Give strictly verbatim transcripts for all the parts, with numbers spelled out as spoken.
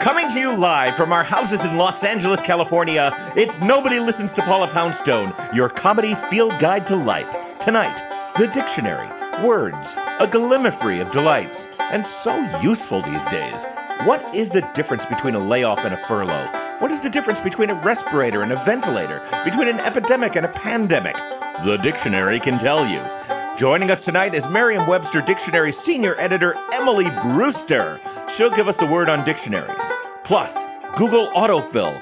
Coming to you live from our houses in Los Angeles, California, it's Nobody Listens to Paula Poundstone, your comedy field guide to life. Tonight, the dictionary, words, a gallimimery of delights, and so useful these days. What is the difference between a layoff and a furlough? What is the difference between a respirator and a ventilator? Between an epidemic and a pandemic? The dictionary can tell you. Joining us tonight is Merriam-Webster Dictionary Senior Editor Emily Brewster. She'll give us the word on dictionaries. Plus, Google autofill.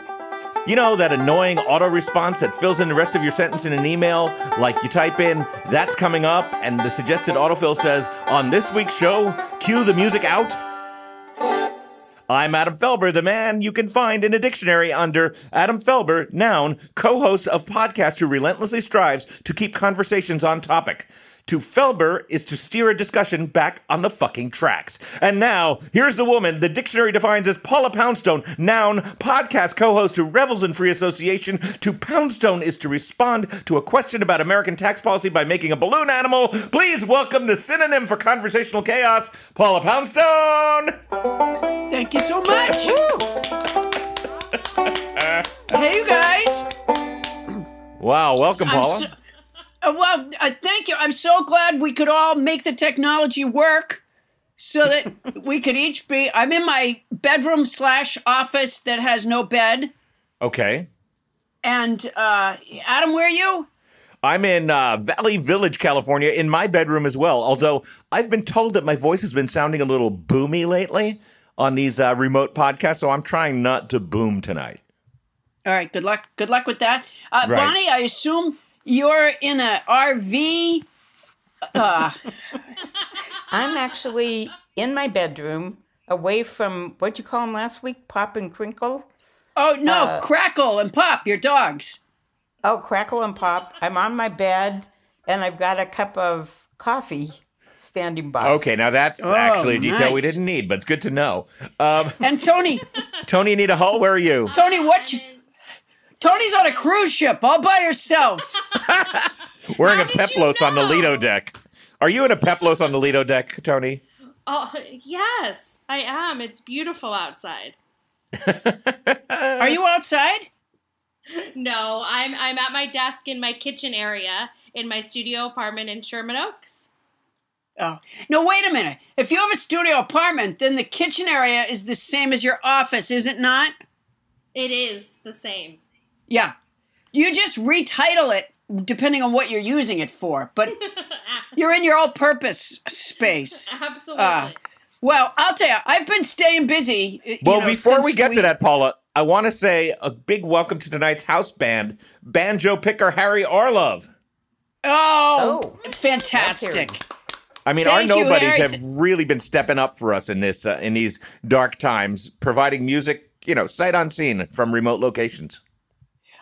You know, that annoying auto-response that fills in the rest of your sentence in an email? Like you type in, that's coming up, and the suggested autofill says, on this week's show, cue the music out. I'm Adam Felber, the man you can find in a dictionary under Adam Felber, noun, co-host of podcast who relentlessly strives to keep conversations on topic. To Felber is to steer a discussion back on the fucking tracks. And now, here's the woman the dictionary defines as Paula Poundstone, noun, podcast co-host who revels in free association. To Poundstone is to respond to a question about American tax policy by making a balloon animal. Please welcome the synonym for conversational chaos, Paula Poundstone! Thank you so much! Hey, you guys! Wow, welcome, Paula. Uh, well, uh, thank you. I'm so glad we could all make the technology work so that we could each be... I'm in my bedroom slash office that has no bed. Okay. And uh, Adam, where are you? I'm in uh, Valley Village, California, in my bedroom as well, although I've been told that my voice has been sounding a little boomy lately on these uh, remote podcasts, so I'm trying not to boom tonight. All right. Good luck. Good luck with that. Uh, right. Bonnie, I assume... You're in an R V. Uh. I'm actually in my bedroom, away from, what'd you call them last week? Pop and Crinkle? Oh, no, uh, Crackle and Pop, your dogs. Oh, Crackle and Pop. I'm on my bed, and I've got a cup of coffee standing by. Okay, now that's oh, actually a detail nice. we didn't need, but it's good to know. Um, and Tony. Tony Anita Hull, where are you? Tony, what you... Tony's on a cruise ship all by herself. Wearing a Peplos on the Lido deck. Are you in a Peplos on the Lido deck, Tony? Oh, yes, I am. It's beautiful outside. Are you outside? No, I'm I'm at my desk in my kitchen area in my studio apartment in Sherman Oaks. Oh, no, wait a minute. If you have a studio apartment, then the kitchen area is the same as your office, is it not? It is the same. Yeah. You just retitle it depending on what you're using it for, but you're in your all-purpose space. Absolutely. Uh, Well, I'll tell you, I've been staying busy. You well, know, before we get we... to that, Paula, I want to say a big welcome to tonight's house band, banjo picker Harry Orlove. Oh, oh fantastic. I mean, Thank our you, nobodies Harry. have really been stepping up for us in this uh, in these dark times, providing music, you know, sight unseen from remote locations.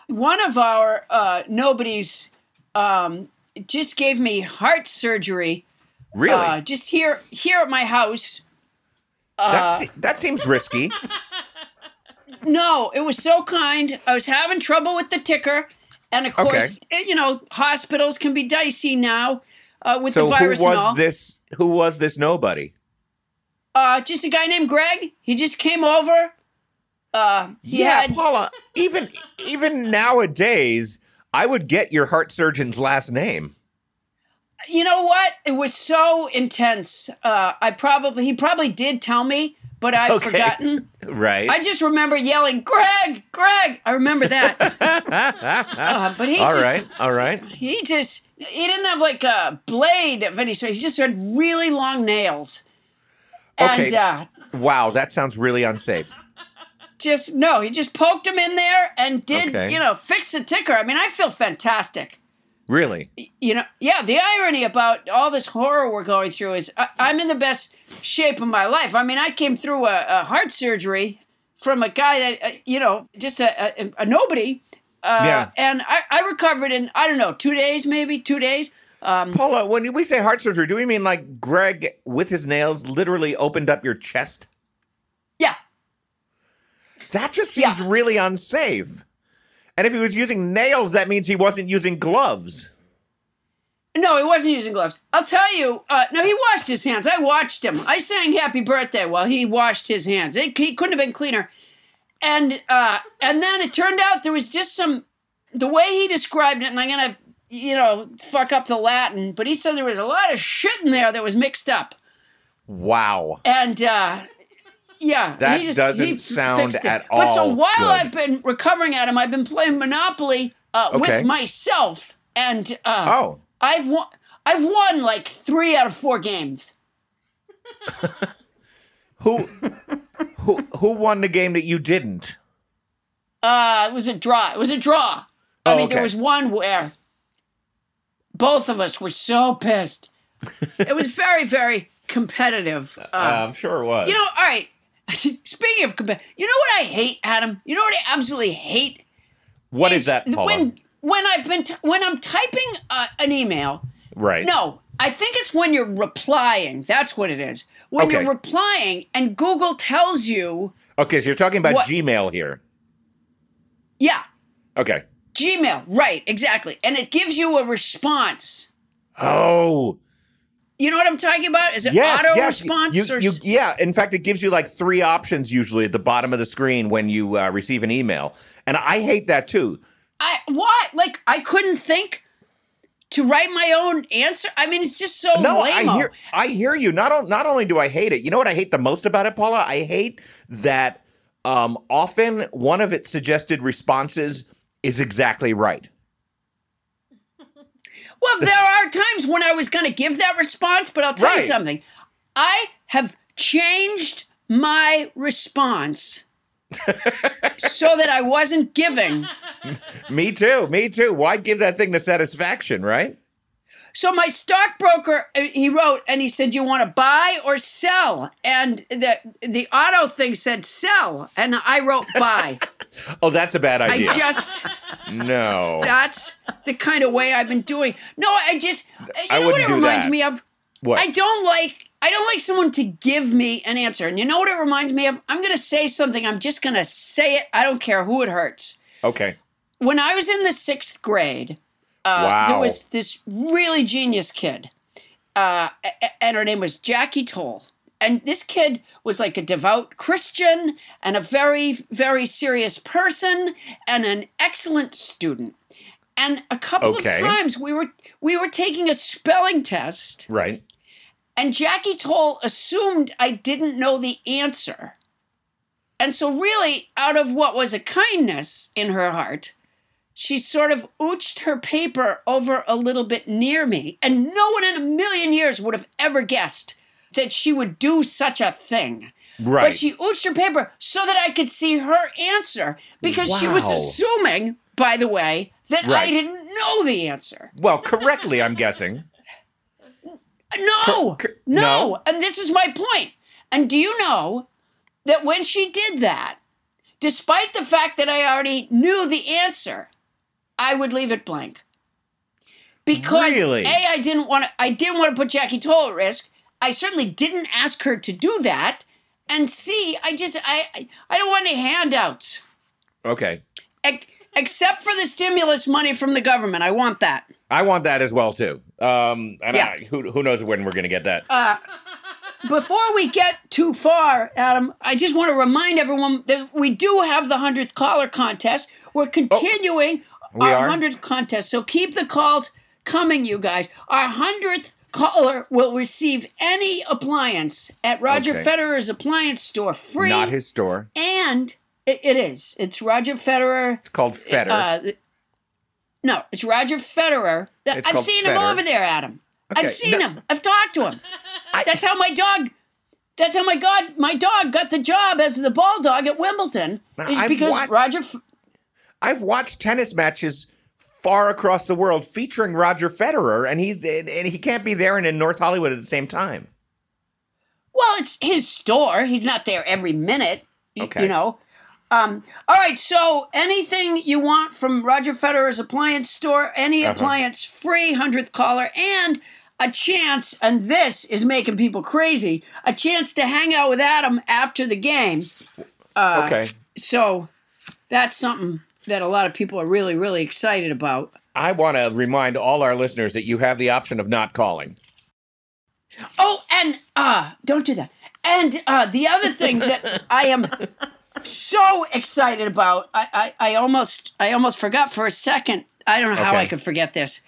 One of our uh, nobodies um, just gave me heart surgery. Really? Uh, just here here at my house. Uh, that, se- that seems risky. No, it was so kind. I was having trouble with the ticker. And, of course, okay. it, you know, hospitals can be dicey now uh, with so the virus and all. So who was this, who was this nobody? Uh, just a guy named Greg. He just came over. Uh, he yeah, had- Paula, even even nowadays, I would get your heart surgeon's last name. You know what? It was so intense. Uh, I probably he probably did tell me, but I've okay. forgotten. Right. I just remember yelling, "Greg, Greg!" I remember that. uh, but he all just, right, all right. He just he didn't have like a blade of any sort. He just had really long nails. Okay. And, uh, wow, that sounds really unsafe. Just no, he just poked him in there and did okay. you know fix the ticker. I mean, I feel fantastic. Really? You know, yeah, the irony about all this horror we're going through is I, I'm in the best shape of my life. I mean, I came through a, a heart surgery from a guy that, uh, you know, just a, a, a nobody. Uh, yeah. And I, I recovered in, I don't know, two days maybe, two days. Um, Paula, when we say heart surgery, do we mean like Greg with his nails literally opened up your chest? Yeah. That just seems yeah. really unsafe. And if he was using nails, that means he wasn't using gloves. No, he wasn't using gloves. I'll tell you. Uh, no, he washed his hands. I watched him. I sang "Happy Birthday" while he washed his hands. It, he couldn't have been cleaner. And uh, and then it turned out there was just some the way he described it. And I'm gonna you know fuck up the Latin, but he said there was a lot of shit in there that was mixed up. Wow. And. Uh, Yeah, that just, doesn't sound at all. But so while good. I've been recovering at him, I've been playing Monopoly uh, okay. with myself, and uh, oh, I've won. I've won like three out of four games. who, who, who won the game that you didn't? Uh, it was a draw. It was a draw. Oh, I mean, okay. there was one where both of us were so pissed. It was very, very competitive. Um, uh, I'm sure it was. You know, all right. Speaking of competitive, you know what I hate, Adam? You know what I absolutely hate? What is, is that, Paula? When, when, I've been t- when I'm typing uh, an email. Right. No, I think it's when you're replying. That's what it is. When okay. you're replying and Google tells you. Okay, so you're talking about what, Gmail here. Yeah. Okay. Gmail, right, exactly. And it gives you a response. Oh, you know what I'm talking about? Is it yes, auto yes. response? You, or... you, yeah. In fact, it gives you like three options usually at the bottom of the screen when you uh, receive an email. And I hate that too. I Why? Like, I couldn't think to write my own answer. I mean, it's just so no, lame-o. I hear, I hear you. Not, on, not only do I hate it, you know what I hate the most about it, Paula? I hate that um, often one of its suggested responses is exactly right. Well, there are times when I was going to give that response, but I'll tell right. you something. I have changed my response so that I wasn't giving. Me too. Me too. Why give that thing the satisfaction, right? So my stockbroker, he wrote and he said, "You want to buy or sell?" And the the auto thing said sell, and I wrote buy. Oh, that's a bad idea. I just no. That's the kind of way I've been doing. No, I just you I know what it reminds that. me of? What? I don't like I don't like someone to give me an answer. And you know what it reminds me of? I'm going to say something. I'm just going to say it. I don't care who it hurts. Okay. When I was in the sixth grade, uh, wow. there was this really genius kid, uh, and her name was Jackie Toll. And this kid was like a devout Christian and a very, very serious person and an excellent student. And a couple okay. of times we were we were taking a spelling test. Right. And Jackie Toll assumed I didn't know the answer. And so really, out of what was a kindness in her heart, she sort of ooched her paper over a little bit near me. And no one in a million years would have ever guessed that she would do such a thing. Right. But she ooched her paper so that I could see her answer, because wow. she was assuming, by the way, that right. I didn't know the answer. Well, correctly, I'm guessing. No, cor- cor- no, no. And this is my point. And do you know that when she did that, despite the fact that I already knew the answer, I would leave it blank. Because really? A, I didn't want to I didn't want to put Jackie Toll at risk. I certainly didn't ask her to do that. And C, I just I I don't want any handouts. Okay. E- except for the stimulus money from the government. I want that. I want that as well too. Um, and yeah. I, who who knows when we're going to get that? Uh, before we get too far, Adam, I just want to remind everyone that we do have the hundredth caller contest. We're continuing oh, we our hundredth contest, so keep the calls coming, you guys. Our hundredth caller will receive any appliance at Roger okay. Federer's appliance store, free. Not his store, and it, it is. It's Roger Federer. It's called Federer. Uh, No, it's Roger Federer. It's I've seen Federer. him over there, Adam. Okay, I've seen no, him. I've talked to him. I, that's how my dog. That's how my god, my dog got the job as the ball dog at Wimbledon. Is I've because watched, Roger. F- I've watched tennis matches far across the world featuring Roger Federer, and he's and he can't be there and in North Hollywood at the same time. Well, it's his store. He's not there every minute. Okay, you know. Um, all right, so anything you want from Roger Federer's appliance store, any uh-huh. appliance free, hundredth caller, and a chance, and this is making people crazy, a chance to hang out with Adam after the game. Uh, okay. So that's something that a lot of people are really, really excited about. I want to remind all our listeners that you have the option of not calling. Oh, and uh, don't do that. And uh, the other thing that I am... so excited about. I, I, I almost I almost forgot for a second. I don't know how okay. I could forget this.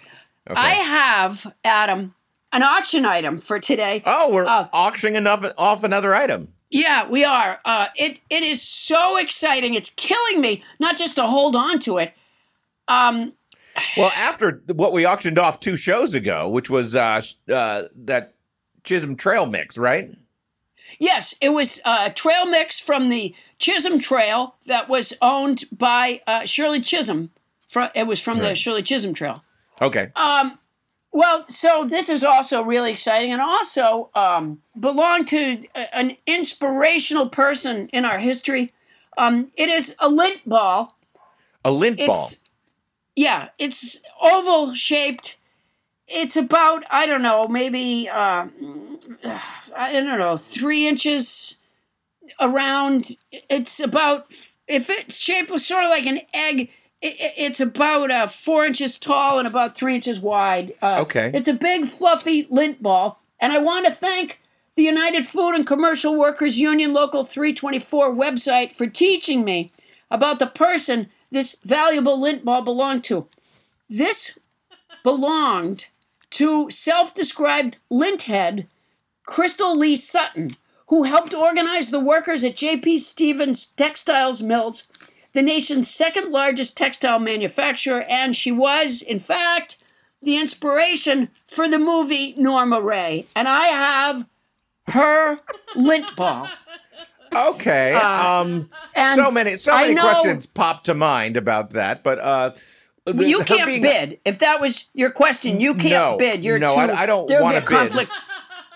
Okay. I have, Adam, an auction item for today. Oh, we're uh, auctioning enough, off another item. Yeah, we are. Uh, it It is so exciting. It's killing me, not just to hold on to it. Um, well, after what we auctioned off two shows ago, which was uh, uh, that Chisholm Trail mix, right? Yes, it was a trail mix from the Chisholm Trail that was owned by uh, Shirley Chisholm. From, it was from right. the Shirley Chisholm Trail. Okay. Um, well, so this is also really exciting, and also um, belonged to a, an inspirational person in our history. Um, it is a lint ball. A lint it's, ball. Yeah, it's oval shaped. It's about, I don't know, maybe, uh, I don't know, three inches around. It's about, if it's shaped sort of like an egg, it's about uh, four inches tall and about three inches wide. Uh, okay. It's a big, fluffy lint ball. And I want to thank the United Food and Commercial Workers Union Local three twenty-four website for teaching me about the person this valuable lint ball belonged to. This belonged to self-described linthead Crystal Lee Sutton, who helped organize the workers at J P. Stevens Textiles Mills, the nation's second largest textile manufacturer, and she was, in fact, the inspiration for the movie Norma Rae. And I have her lint ball. Okay. Uh, um, so many, so many know, questions popped to mind about that, but... Uh, You can't bid. A, if that was your question, you can't no, bid. You're no, too, I, I don't want to bid. Conflict,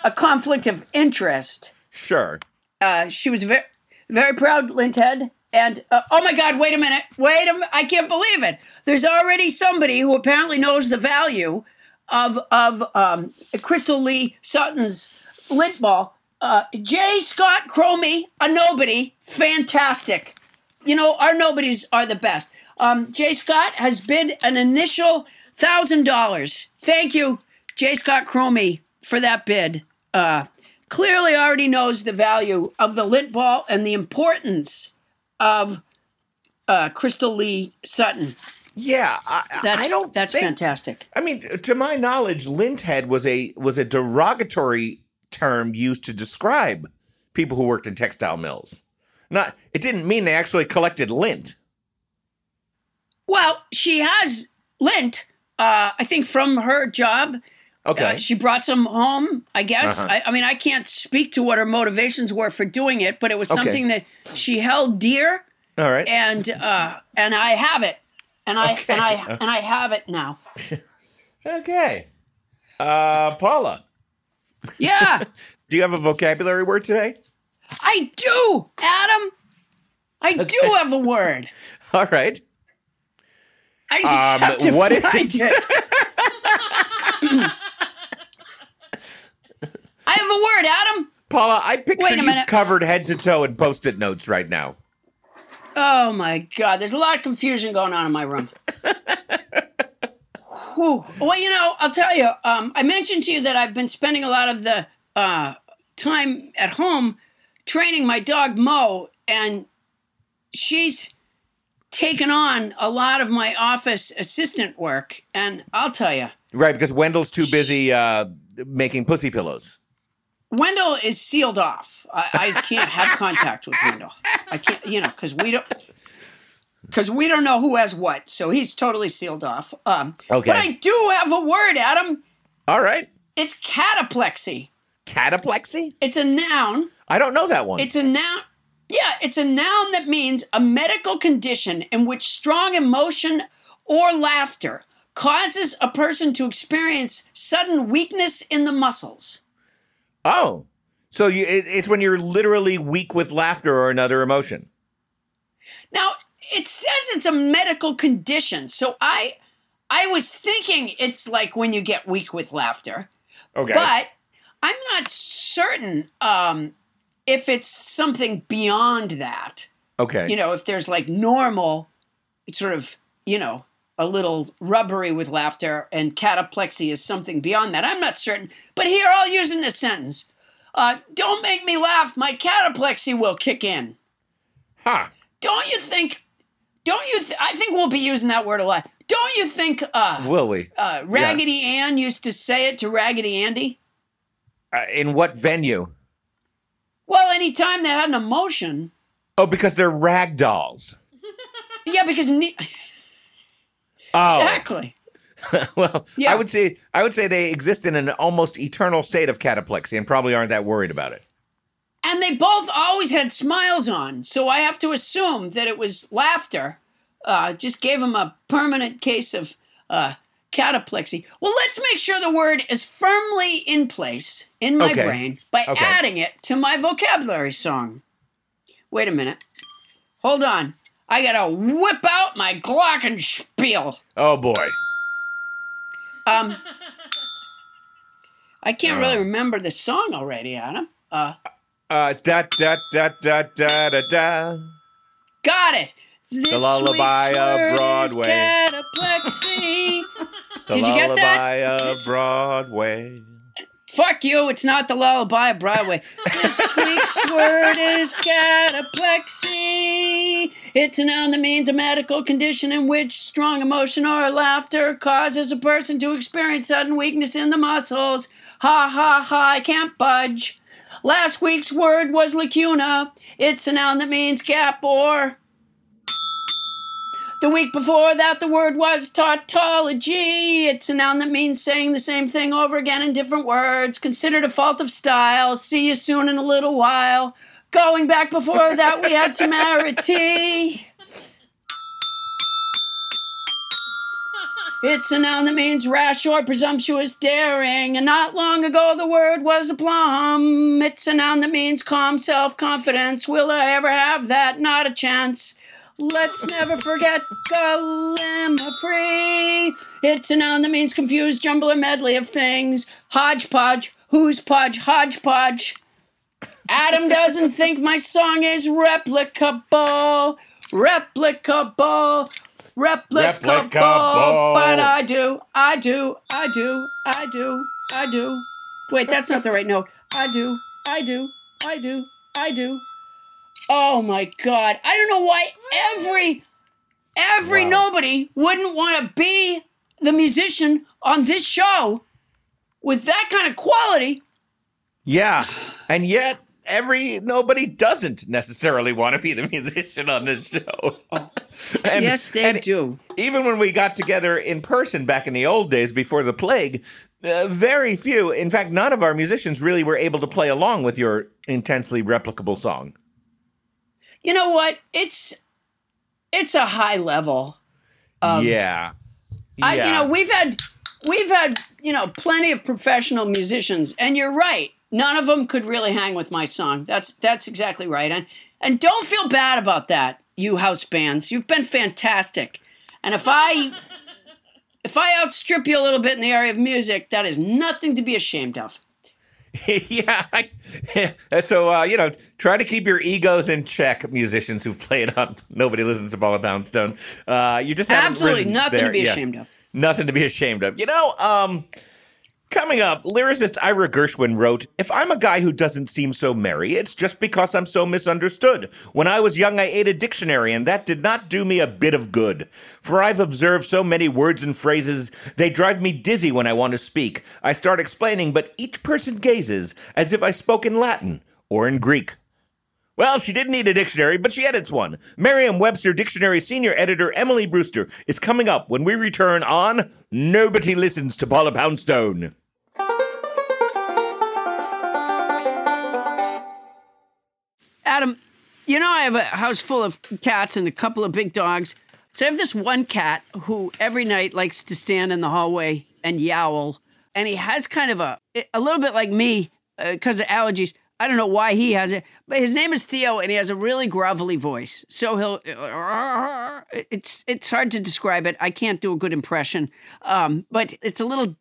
a conflict of interest. Sure. Uh, she was very, very proud, Linthead. And, uh, oh, my God, wait a minute. Wait a minute. I can't believe it. There's already somebody who apparently knows the value of of um, Crystal Lee Sutton's lint ball. Uh, J. Scott Cromie, a nobody, fantastic. You know, our nobodies are the best. Um, J. Scott has bid an initial one thousand dollars. Thank you, J. Scott Cromie, for that bid. Uh, clearly already knows the value of the lint ball and the importance of uh, Crystal Lee Sutton. Yeah, I, that's, I don't That's think, fantastic. I mean, to my knowledge, linthead was a was a derogatory term used to describe people who worked in textile mills. Not, it didn't mean they actually collected lint. Well, she has lint, uh, I think, from her job. Okay. Uh, she brought some home, I guess. Uh-huh. I, I mean, I can't speak to what her motivations were for doing it, but it was okay. something that she held dear. All right. And uh, and I have it, and I okay. and I and I have it now. Okay. Uh, Paula. Yeah. Do you have a vocabulary word today? I do, Adam. I okay. do have a word. All right. I just um, have to what find is it? it. I have a word, Adam. Paula, I picture you covered head to toe in Post-it notes right now. Oh, my God. There's a lot of confusion going on in my room. Well, you know, I'll tell you, um, I mentioned to you that I've been spending a lot of the uh, time at home training my dog, Mo, and she's taken on a lot of my office assistant work, and I'll tell you. Right, because Wendell's too busy uh, making pussy pillows. Wendell is sealed off. I, I can't have contact with Wendell. I can't, you know, because we don't... Because we don't know who has what, so he's totally sealed off. Um, okay. But I do have a word, Adam. All right. It's cataplexy. Cataplexy? It's a noun. I don't know that one. It's a noun. Yeah, it's a noun that means a medical condition in which strong emotion or laughter causes a person to experience sudden weakness in the muscles. Oh. So you, it, it's when you're literally weak with laughter or another emotion. Now... It says it's a medical condition, so I I was thinking it's like when you get weak with laughter. Okay. But I'm not certain um, if it's something beyond that. Okay. You know, if there's like normal, it's sort of, you know, a little rubbery with laughter, and cataplexy is something beyond that. I'm not certain. But here, I'll use it in a sentence. Uh, don't make me laugh. My cataplexy will kick in. Huh. Don't you think... Don't you? Th- I think we'll be using that word a lot. Don't you think? Uh, Will we? Uh, Raggedy yeah. Ann used to say it to Raggedy Andy. Uh, in what venue? Well, anytime they had an emotion. Oh, because they're rag dolls. Yeah, because ne- oh. Exactly. Well, yeah. I would say I would say they exist in an almost eternal state of cataplexy and probably aren't that worried about it. And they both always had smiles on, so I have to assume that it was laughter. Uh, just gave them a permanent case of uh, cataplexy. Well, let's make sure the word is firmly in place in my okay. brain by okay. adding it to my vocabulary song. Wait a minute. Hold on. I gotta whip out my glockenspiel. Oh, boy. Um, I can't uh. really remember the song already, Adam. Uh... Uh, it's da da da da da da da. Got it. This the lullaby of Broadway. Cataplexy. Did you get that? The lullaby of Broadway. Fuck you! It's not the lullaby of Broadway. This week's word is cataplexy. It's a noun that means a medical condition in which strong emotion or laughter causes a person to experience sudden weakness in the muscles. Ha ha ha! I can't budge. Last week's word was lacuna. It's a noun that means gap or... The week before that, the word was tautology. It's a noun that means saying the same thing over again in different words. Considered a fault of style. See you soon in a little while. Going back before that, we had temerity. It's a noun that means rash or presumptuous daring. And not long ago, the word was aplomb. It's a noun that means calm self-confidence. Will I ever have that? Not a chance. Let's never forget gallimaufry. It's a noun that means confused jumble or medley of things. Hodgepodge. Who's podge? Hodgepodge. Adam doesn't think my song is replicable. Replicable. Replicable, replicable, but I do, I do, I do, I do, I do. Wait, that's not the right note. I do, I do, I do, I do. Oh my God! I don't know why every, every wow. nobody wouldn't want to be the musician on this show with that kind of quality. Yeah, and yet every nobody doesn't necessarily want to be the musician on this show. And, yes, they and do. Even when we got together in person back in the old days before the plague, uh, very few, in fact, none of our musicians really were able to play along with your intensely replicable song. You know what? It's it's a high level. Of, yeah. yeah. I, you know, we've had we've had, you know, plenty of professional musicians, and you're right. None of them could really hang with my song. That's that's exactly right. And and don't feel bad about that. You house bands, you've been fantastic. And if I if I outstrip you a little bit in the area of music, that is nothing to be ashamed of. yeah. I, yeah. So, uh, you know, try to keep your egos in check, musicians who play it up. Nobody listens to Ball of Poundstone. Uh, you just haven't Absolutely nothing there. to be yeah. ashamed of. Nothing to be ashamed of. You know, um, coming up, lyricist Ira Gershwin wrote, "If I'm a guy who doesn't seem so merry, it's just because I'm so misunderstood. When I was young, I ate a dictionary, and that did not do me a bit of good. For I've observed so many words and phrases, they drive me dizzy when I want to speak. I start explaining, but each person gazes as if I spoke in Latin or in Greek." Well, she didn't need a dictionary, but she edits one. Merriam-Webster Dictionary Senior Editor Emily Brewster is coming up when we return on Nobody Listens to Paula Poundstone. Adam, you know, I have a house full of cats and a couple of big dogs. So I have this one cat who every night likes to stand in the hallway and yowl. And he has kind of a, a little bit like me because uh, of allergies. I don't know why he has it, but his name is Theo and he has a really grovelly voice. So he'll, it's, it's hard to describe it. I can't do a good impression, um, but it's a little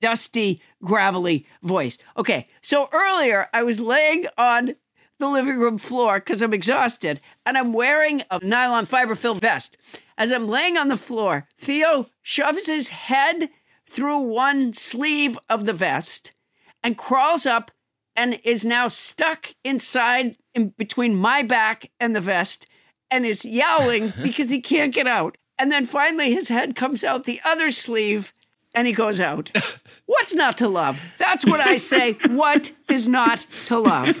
dusty, gravelly voice. Okay. So earlier I was laying on the living room floor because I'm exhausted and I'm wearing a nylon fiber filled vest. As I'm laying on the floor, Theo shoves his head through one sleeve of the vest and crawls up and is now stuck inside in between my back and the vest and is yowling because he can't get out. And then finally his head comes out the other sleeve and he goes out. What's not to love? That's what I say. What is not to love?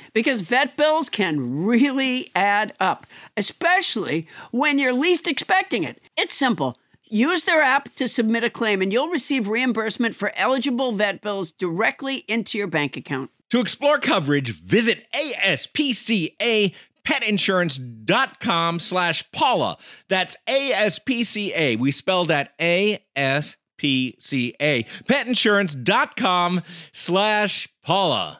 Because vet bills can really add up, especially when you're least expecting it. It's simple. Use their app to submit a claim and you'll receive reimbursement for eligible vet bills directly into your bank account. To explore coverage, visit A S P C A pet insurance dot com slash Paula. That's A S P C A. We spell that A S P C A. Petinsurance.com slash Paula.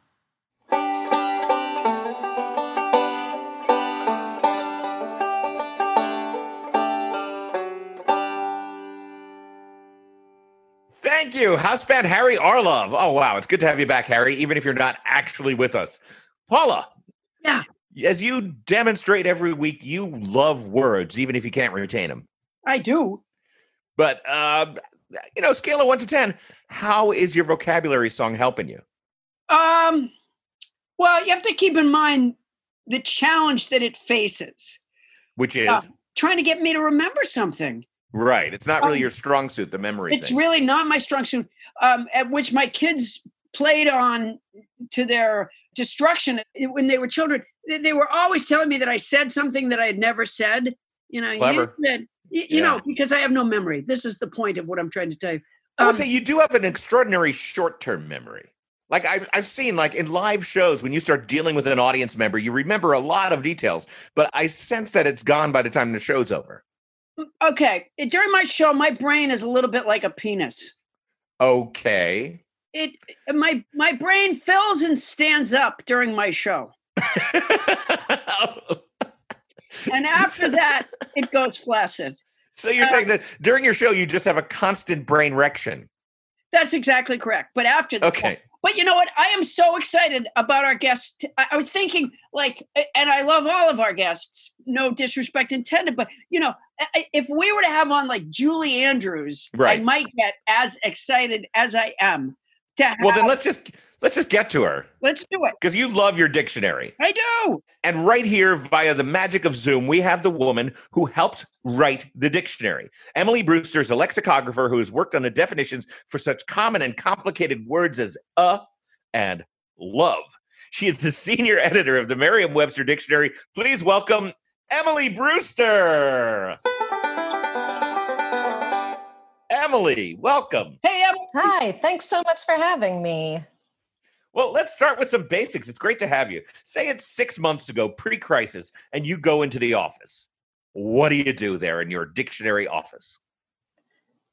Thank you, house band Harry Orlove. Oh, wow. It's good to have you back, Harry, even if you're not actually with us. Paula. Yeah. As you demonstrate every week, you love words, even if you can't retain them. I do. But, uh, you know, scale of one to ten, how is your vocabulary song helping you? Um, well, you have to keep in mind the challenge that it faces. Which is? Uh, trying to get me to remember something. Right. It's not really um, your strong suit, the memory it's thing. Really not my strong suit, um, at which my kids played on to their destruction when they were children. They were always telling me that I said something that I had never said. You know, Clever. you, said, you yeah. know, because I have no memory. This is the point of what I'm trying to tell you. Um, I would say you do have an extraordinary short-term memory. Like I've, I've seen, like in live shows, when you start dealing with an audience member, you remember a lot of details, but I sense that it's gone by the time the show's over. Okay. During my show, my brain is a little bit like a penis. Okay. It my my brain fills and stands up during my show. And after that, it goes flaccid. So you're uh, saying that during your show, you just have a constant brain erection. That's exactly correct. But after that. Okay. But you know what? I am so excited about our guest. I was thinking, like, and I love all of our guests, no disrespect intended, but, you know, if we were to have on, like, Julie Andrews, right. I might get as excited as I am to have. Well, then let's just, let's just get to her. Let's do it. Because you love your dictionary. I do. And right here, via the magic of Zoom, we have the woman who helped write the dictionary. Emily Brewster is a lexicographer who has worked on the definitions for such common and complicated words as uh and love. She is the senior editor of the Merriam-Webster Dictionary. Please welcome Emily Brewster. Emily, welcome. Hey, Emily. Hi, thanks so much for having me. Well, let's start with some basics. It's great to have you. Say it's six months ago, pre-crisis, and you go into the office. What do you do there in your dictionary office?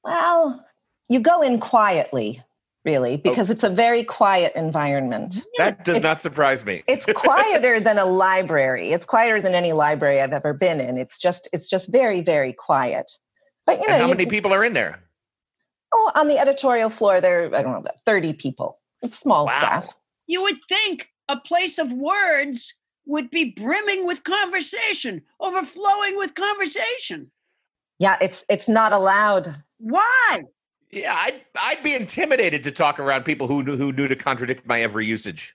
Well, you go in quietly, really, because oh. it's a very quiet environment. That does it's, not surprise me. It's quieter than a library. It's quieter than any library I've ever been in. It's just, it's just very, very quiet. But you know, and how many you, people are in there? Oh, on the editorial floor, there are, I don't know, about thirty people. It's small wow. staff. You would think a place of words would be brimming with conversation, overflowing with conversation. Yeah, it's it's not allowed. Why? Yeah, I'd I'd be intimidated to talk around people who knew who knew to contradict my every usage.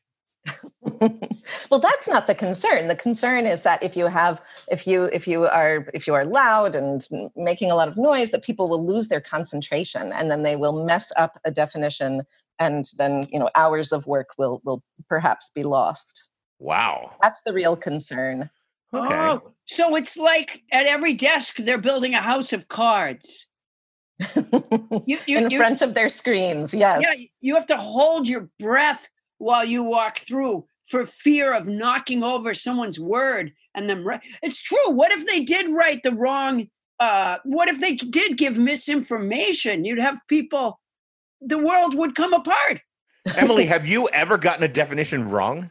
Well, that's not the concern. The concern is that if you have if you if you are if you are loud and making a lot of noise, that people will lose their concentration and then they will mess up a definition. And then, you know, hours of work will will perhaps be lost. Wow. That's the real concern. Okay. Oh, so it's like at every desk, they're building a house of cards. you, you, In you, front of their screens, yes. Yeah, you have to hold your breath while you walk through for fear of knocking over someone's word. And then re- it's true. What if they did write the wrong? Uh, what if they did give misinformation? You'd have people... the world would come apart. Emily, have you ever gotten a definition wrong?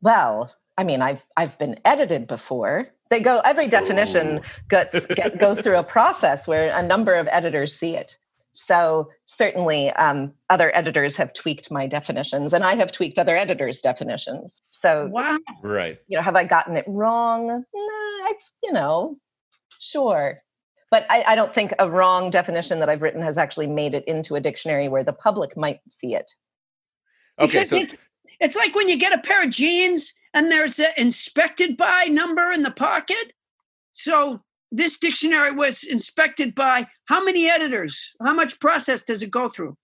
Well, I mean, I've I've been edited before. They go every definition gets, get, goes through a process where a number of editors see it. So certainly, um, other editors have tweaked my definitions, and I have tweaked other editors' definitions. So, wow, right? You know, have I gotten it wrong? Nah, I, you know, sure. But I, I don't think a wrong definition that I've written has actually made it into a dictionary where the public might see it. Okay, because so it's, it's like when you get a pair of jeans and there's an inspected by number in the pocket. So this dictionary was inspected by how many editors? How much process does it go through?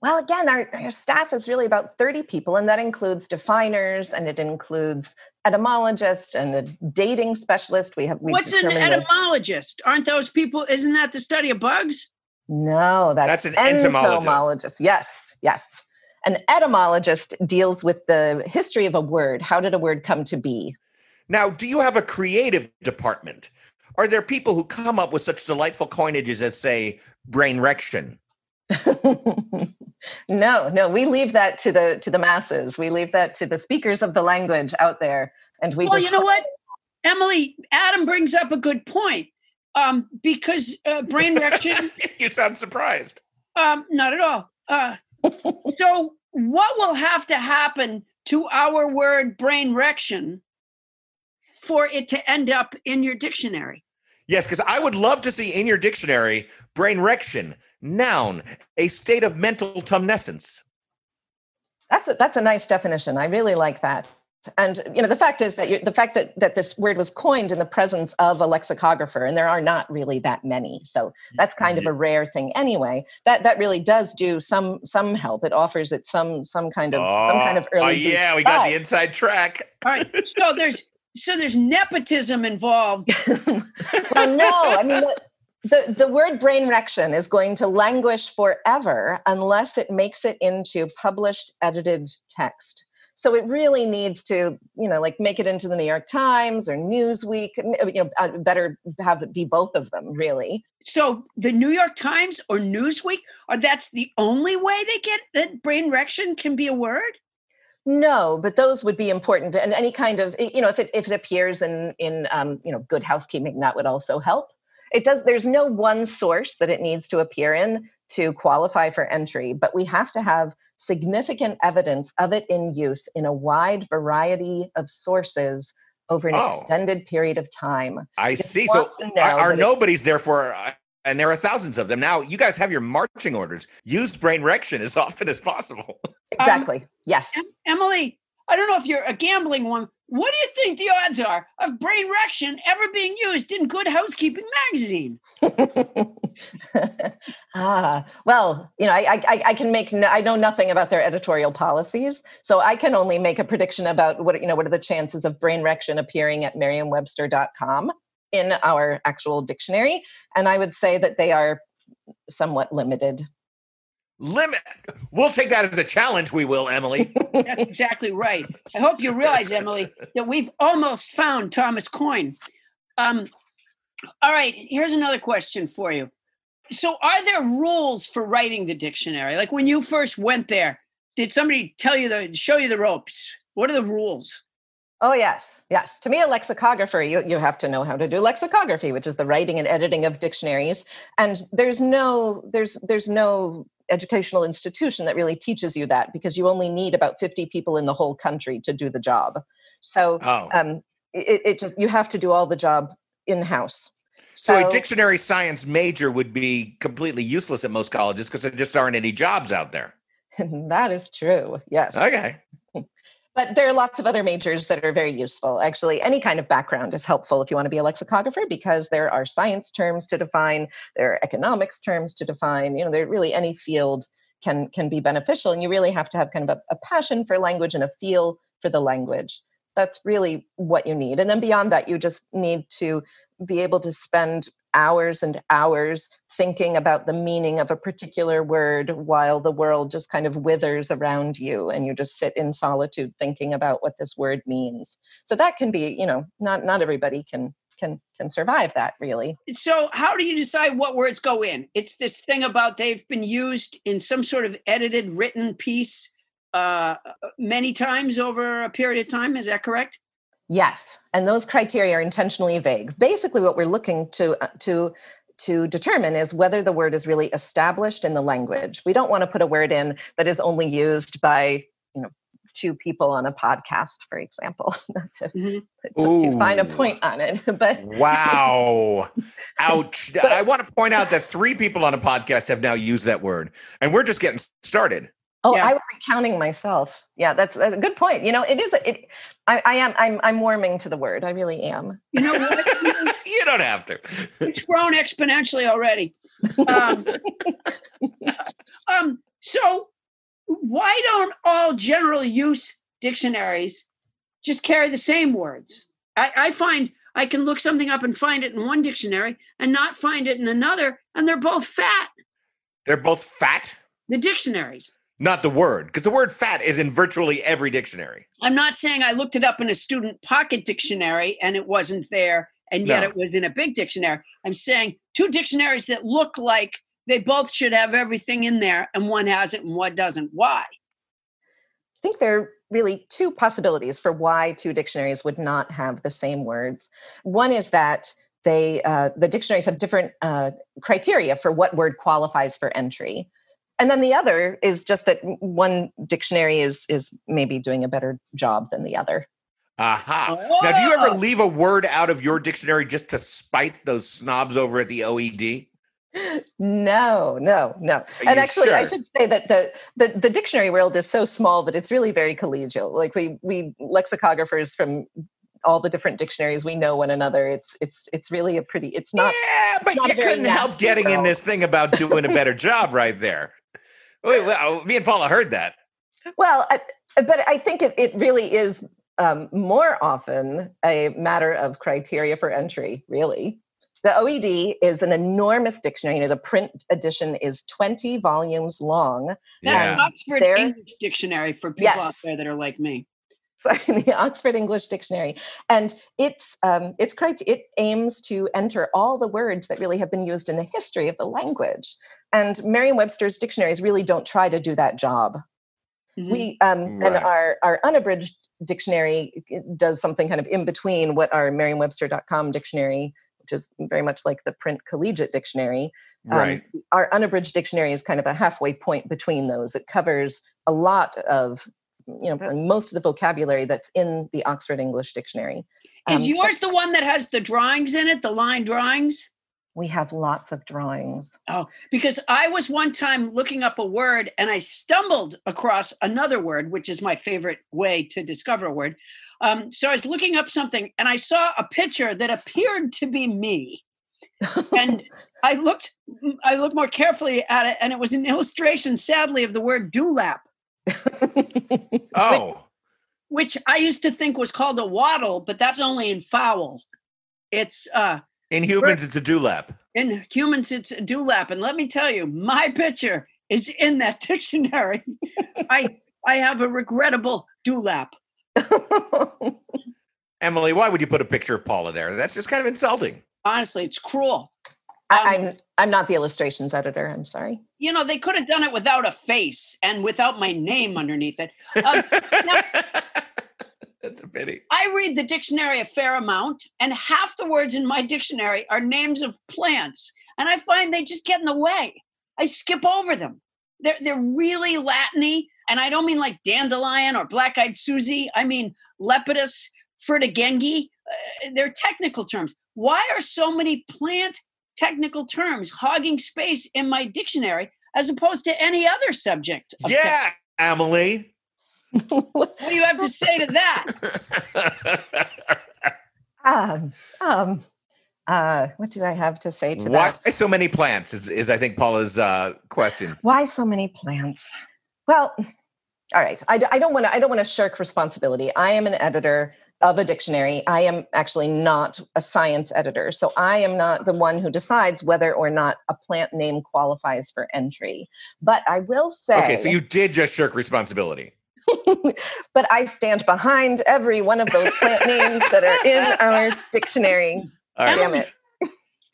Well, again, our, our staff is really about thirty people, and that includes definers and it includes etymologist and a dating specialist. We have. We What's an etymologist? A, Aren't those people? Isn't that the study of bugs? No, that's, that's an entomologist. entomologist. Yes, yes. An etymologist deals with the history of a word. How did a word come to be? Now, do you have a creative department? Are there people who come up with such delightful coinages as, say, brainrection? No, no, we leave that to the to the masses. We leave that to the speakers of the language out there. And we well, just- you know what, Emily, Adam brings up a good point um, because uh, brainrection. You sound surprised. Um, not at all. Uh, so what will have to happen to our word brainrection for it to end up in your dictionary? Yes, because I would love to see in your dictionary, brainrection, noun, a state of mental tumnescence. That's a, that's a nice definition. I really like that. And, you know, the fact is that you, the fact that, that this word was coined in the presence of a lexicographer, and there are not really that many. So that's kind of a rare thing anyway. That that really does do some some help. It offers it some some kind of oh, some kind of early. Oh, yeah, we got but, the inside track. All right. So there's so there's nepotism involved. Well, no, I mean, the, the, the word brainrection is going to languish forever unless it makes it into published, edited text. So it really needs to, you know, like make it into the New York Times or Newsweek, you know, better have it be both of them, really. So the New York Times or Newsweek, or that's the only way they get that brainrection can be a word? No, but those would be important. And any kind of, you know, if it if it appears in, in um, you know, Good Housekeeping, that would also help. It does. There's no one source that it needs to appear in to qualify for entry, but we have to have significant evidence of it in use in a wide variety of sources over an oh. extended period of time. I just see. So are nobodies, therefore, and there are thousands of them. Now, you guys have your marching orders. Use brainrection as often as possible. Exactly. Um, yes. Emily, I don't know if you're a gambling one. What do you think the odds are of brainrection ever being used in Good Housekeeping magazine? ah, well, you know, I, I, I can make, no, I know nothing about their editorial policies, so I can only make a prediction about what, you know, what are the chances of brainrection appearing at merriam webster dot com in our actual dictionary. And I would say that they are somewhat limited. Limit. We'll take that as a challenge. We will, Emily. That's exactly right. I hope you realize, Emily, that we've almost found Thomas Coyne. Um, all right. Here's another question for you. So are there rules for writing the dictionary? Like when you first went there, did somebody tell you the, show you the ropes? What are the rules? Oh, yes. Yes. To me, a lexicographer, you, you have to know how to do lexicography, which is the writing and editing of dictionaries. And there's no, there's, there's no educational institution that really teaches you that, because you only need about fifty people in the whole country to do the job. So oh. um, it, it just, you have to do all the job in-house. So, so a dictionary science major would be completely useless at most colleges because there just aren't any jobs out there. That is true. Yes. Okay. But there are lots of other majors that are very useful. Actually, any kind of background is helpful if you want to be a lexicographer, because there are science terms to define, there are economics terms to define, you know, there really any field can can be beneficial. And you really have to have kind of a, a passion for language and a feel for the language. That's really what you need. And then beyond that, you just need to be able to spend hours and hours thinking about the meaning of a particular word while the world just kind of withers around you and you just sit in solitude thinking about what this word means. So that can be, you know, not not everybody can can can survive that, really. So how do you decide what words go in? It's this thing about they've been used in some sort of edited written piece uh, many times over a period of time. Is that correct? Yes, and those criteria are intentionally vague. Basically, what we're looking to to to determine is whether the word is really established in the language. We don't want to put a word in that is only used by, you know, two people on a podcast, for example, not to, mm-hmm. to find a point on it. But wow, ouch! But, I want to point out that three people on a podcast have now used that word, and we're just getting started. Oh, yeah. I wasn't counting myself. Yeah, that's, that's a good point. You know, it is. A, it, I, I am. I'm. I'm warming to the word. I really am. You know what? You don't have to. It's grown exponentially already. Um, um, so, why don't all general use dictionaries just carry the same words? I, I find I can look something up and find it in one dictionary and not find it in another, and they're both fat. They're both fat? The dictionaries. Not the word, because the word fat is in virtually every dictionary. I'm not saying I looked it up in a student pocket dictionary and it wasn't there, and yet no. It was in a big dictionary. I'm saying two dictionaries that look like they both should have everything in there, and one has it and one doesn't. Why? I think there are really two possibilities for why two dictionaries would not have the same words. One is that they uh, the dictionaries have different uh, criteria for what word qualifies for entry. And then the other is just that one dictionary is is maybe doing a better job than the other. Aha. Whoa. Now, do you ever leave a word out of your dictionary just to spite those snobs over at the O E D? No, no, no. Are and actually, sure? I should say that the, the the dictionary world is so small that it's really very collegial. Like we we lexicographers from all the different dictionaries, we know one another. It's it's it's really a pretty. It's not. Yeah, but not you couldn't help getting girl. in this thing about doing a better job, right there. Wait, well, me and Paula heard that. Well, I, but I think it it really is um, more often a matter of criteria for entry, really. The O E D is an enormous dictionary. You know, the print edition is twenty volumes long. That's yeah. Oxford English Dictionary for people yes. out there that are like me. Sorry, the Oxford English Dictionary, and it's um, it's correct. It aims to enter all the words that really have been used in the history of the language. And Merriam-Webster's dictionaries really don't try to do that job. Mm-hmm. We um, right. and our our unabridged dictionary does something kind of in between what our Merriam-Webster dot com dictionary. Which is very much like the print collegiate dictionary. Um, right. Our unabridged dictionary is kind of a halfway point between those. It covers a lot of, you know, most of the vocabulary that's in the Oxford English Dictionary. Um, is yours the one that has the drawings in it, the line drawings? We have lots of drawings. Oh, because I was one time looking up a word and I stumbled across another word, which is my favorite way to discover a word. Um, so I was looking up something and I saw a picture that appeared to be me. And I looked I looked more carefully at it, and it was an illustration, sadly, of the word dewlap. Oh. Which, which I used to think was called a waddle, but that's only in fowl. It's... uh. In humans, it's a dewlap. In humans, it's a dewlap. And let me tell you, my picture is in that dictionary. I I have a regrettable dewlap. Emily, why would you put a picture of Paula there? That's just kind of insulting. Honestly, it's cruel. Um, I, I'm I'm not the illustrations editor. I'm sorry. You know, they could have done it without a face and without my name underneath it. Um, now, that's a pity. I read the dictionary a fair amount, and half the words in my dictionary are names of plants, and I find they just get in the way. I skip over them. They're they're really Latin-y, and I don't mean like dandelion or black-eyed Susie. I mean Lepidus, Fertigenge. Uh, they're technical terms. Why are so many plant technical terms hogging space in my dictionary as opposed to any other subject? Yeah, te- Emily. What do you have to say to that? um, um, uh, what do I have to say to Why that? Why so many plants is, is I think, Paula's uh, question. Why so many plants? Well, all right. I, I don't want to. I don't want to shirk responsibility. I am an editor of a dictionary. I am actually not a science editor, so I am not the one who decides whether or not a plant name qualifies for entry. But I will say. Okay, so you did just shirk responsibility. But I stand behind every one of those plant names that are in our dictionary. Right. Damn it.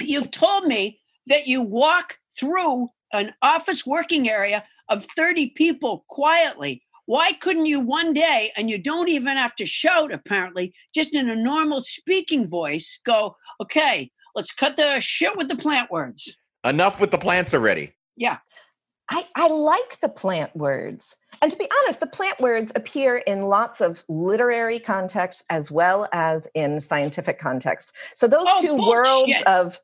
You've told me that you walk through an office working area of thirty people quietly. Why couldn't you one day, and you don't even have to shout, apparently, just in a normal speaking voice, go, okay, let's cut the shit with the plant words. Enough with the plants already. Yeah. I, I like the plant words. And to be honest, the plant words appear in lots of literary contexts as well as in scientific contexts. So those oh, two bullshit. worlds of,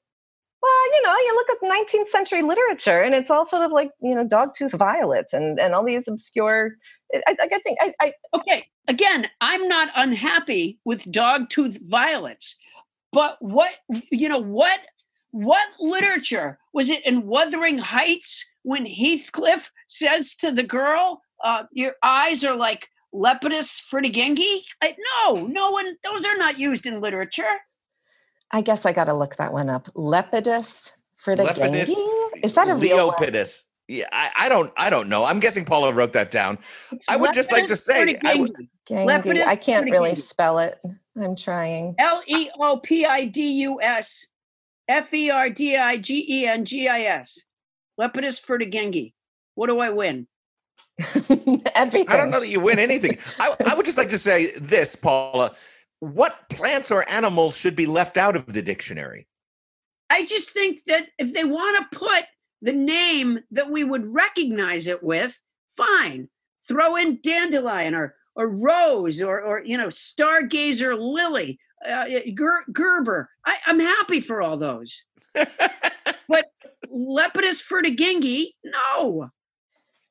well, you know, you look at nineteenth century literature and it's all full of like, you know, dogtooth violets and, and all these obscure, I, I think I, I. Okay, again, I'm not unhappy with dogtooth violets, but what, you know, what, what literature was it in Wuthering Heights when Heathcliff says to the girl, uh, your eyes are like Lepidus Fertigenge? I, no, no one, those are not used in literature. I guess I got to look that one up. Lepidus Fertigenge? Is that a real one? Yeah, I, I don't I don't know. I'm guessing Paula wrote that down. It's I would Lepidus just like to say. I, would, Lepidus I can't Fertigenge. really spell it. I'm trying. L E O P I D U S F E R D I G E N G I S Lepidus Fertigenge. What do I win? Everything. I don't know that you win anything. I, I would just like to say this, Paula. What plants or animals should be left out of the dictionary? I just think that if they want to put the name that we would recognize it with, fine. Throw in dandelion or or rose or, or you know, stargazer lily, uh, ger- gerber. I, I'm happy for all those. But lepidus fertigingi, no.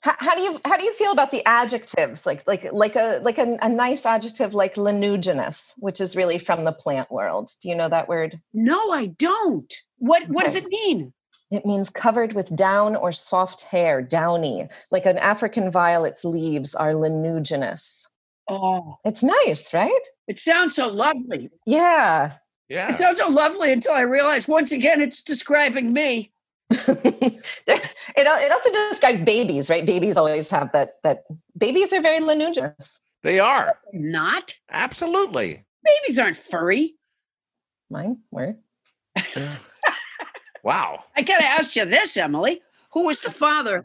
How, how do you how do you feel about the adjectives? Like like like a like a, a nice adjective like lanuginous, which is really from the plant world. Do you know that word? No, I don't. What what okay. does it mean? It means covered with down or soft hair, downy. Like an African violet's leaves are lanuginous. Oh, it's nice, right? It sounds so lovely. Yeah. Yeah. It sounds so lovely until I realize once again it's describing me. it it also describes babies, right? Babies always have that that babies are very lanuginous. They are. Not? Absolutely. Babies aren't furry. Mine were. Wow. I gotta ask you this, Emily. Who was the father?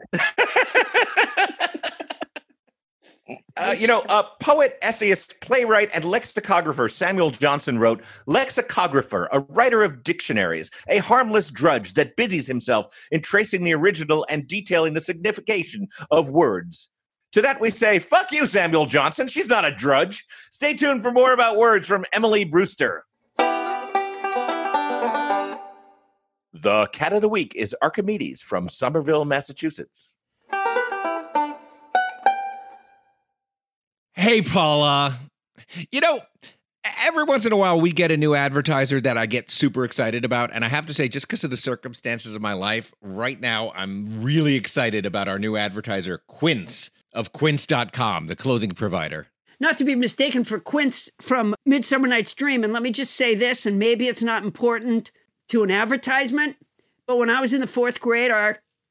Uh, you know, uh, poet, essayist, playwright, and lexicographer Samuel Johnson wrote, lexicographer, a writer of dictionaries, a harmless drudge that busies himself in tracing the original and detailing the signification of words. To that we say, fuck you, Samuel Johnson. She's not a drudge. Stay tuned for more about words from Emily Brewster. The Cat of the Week is Archimedes from Somerville, Massachusetts. Hey, Paula, you know, every once in a while we get a new advertiser that I get super excited about. And I have to say, just because of the circumstances of my life right now, I'm really excited about our new advertiser, Quince of Quince dot com, the clothing provider. Not to be mistaken for Quince from Midsummer Night's Dream. And let me just say this, and maybe it's not important to an advertisement, but when I was in the fourth grade, our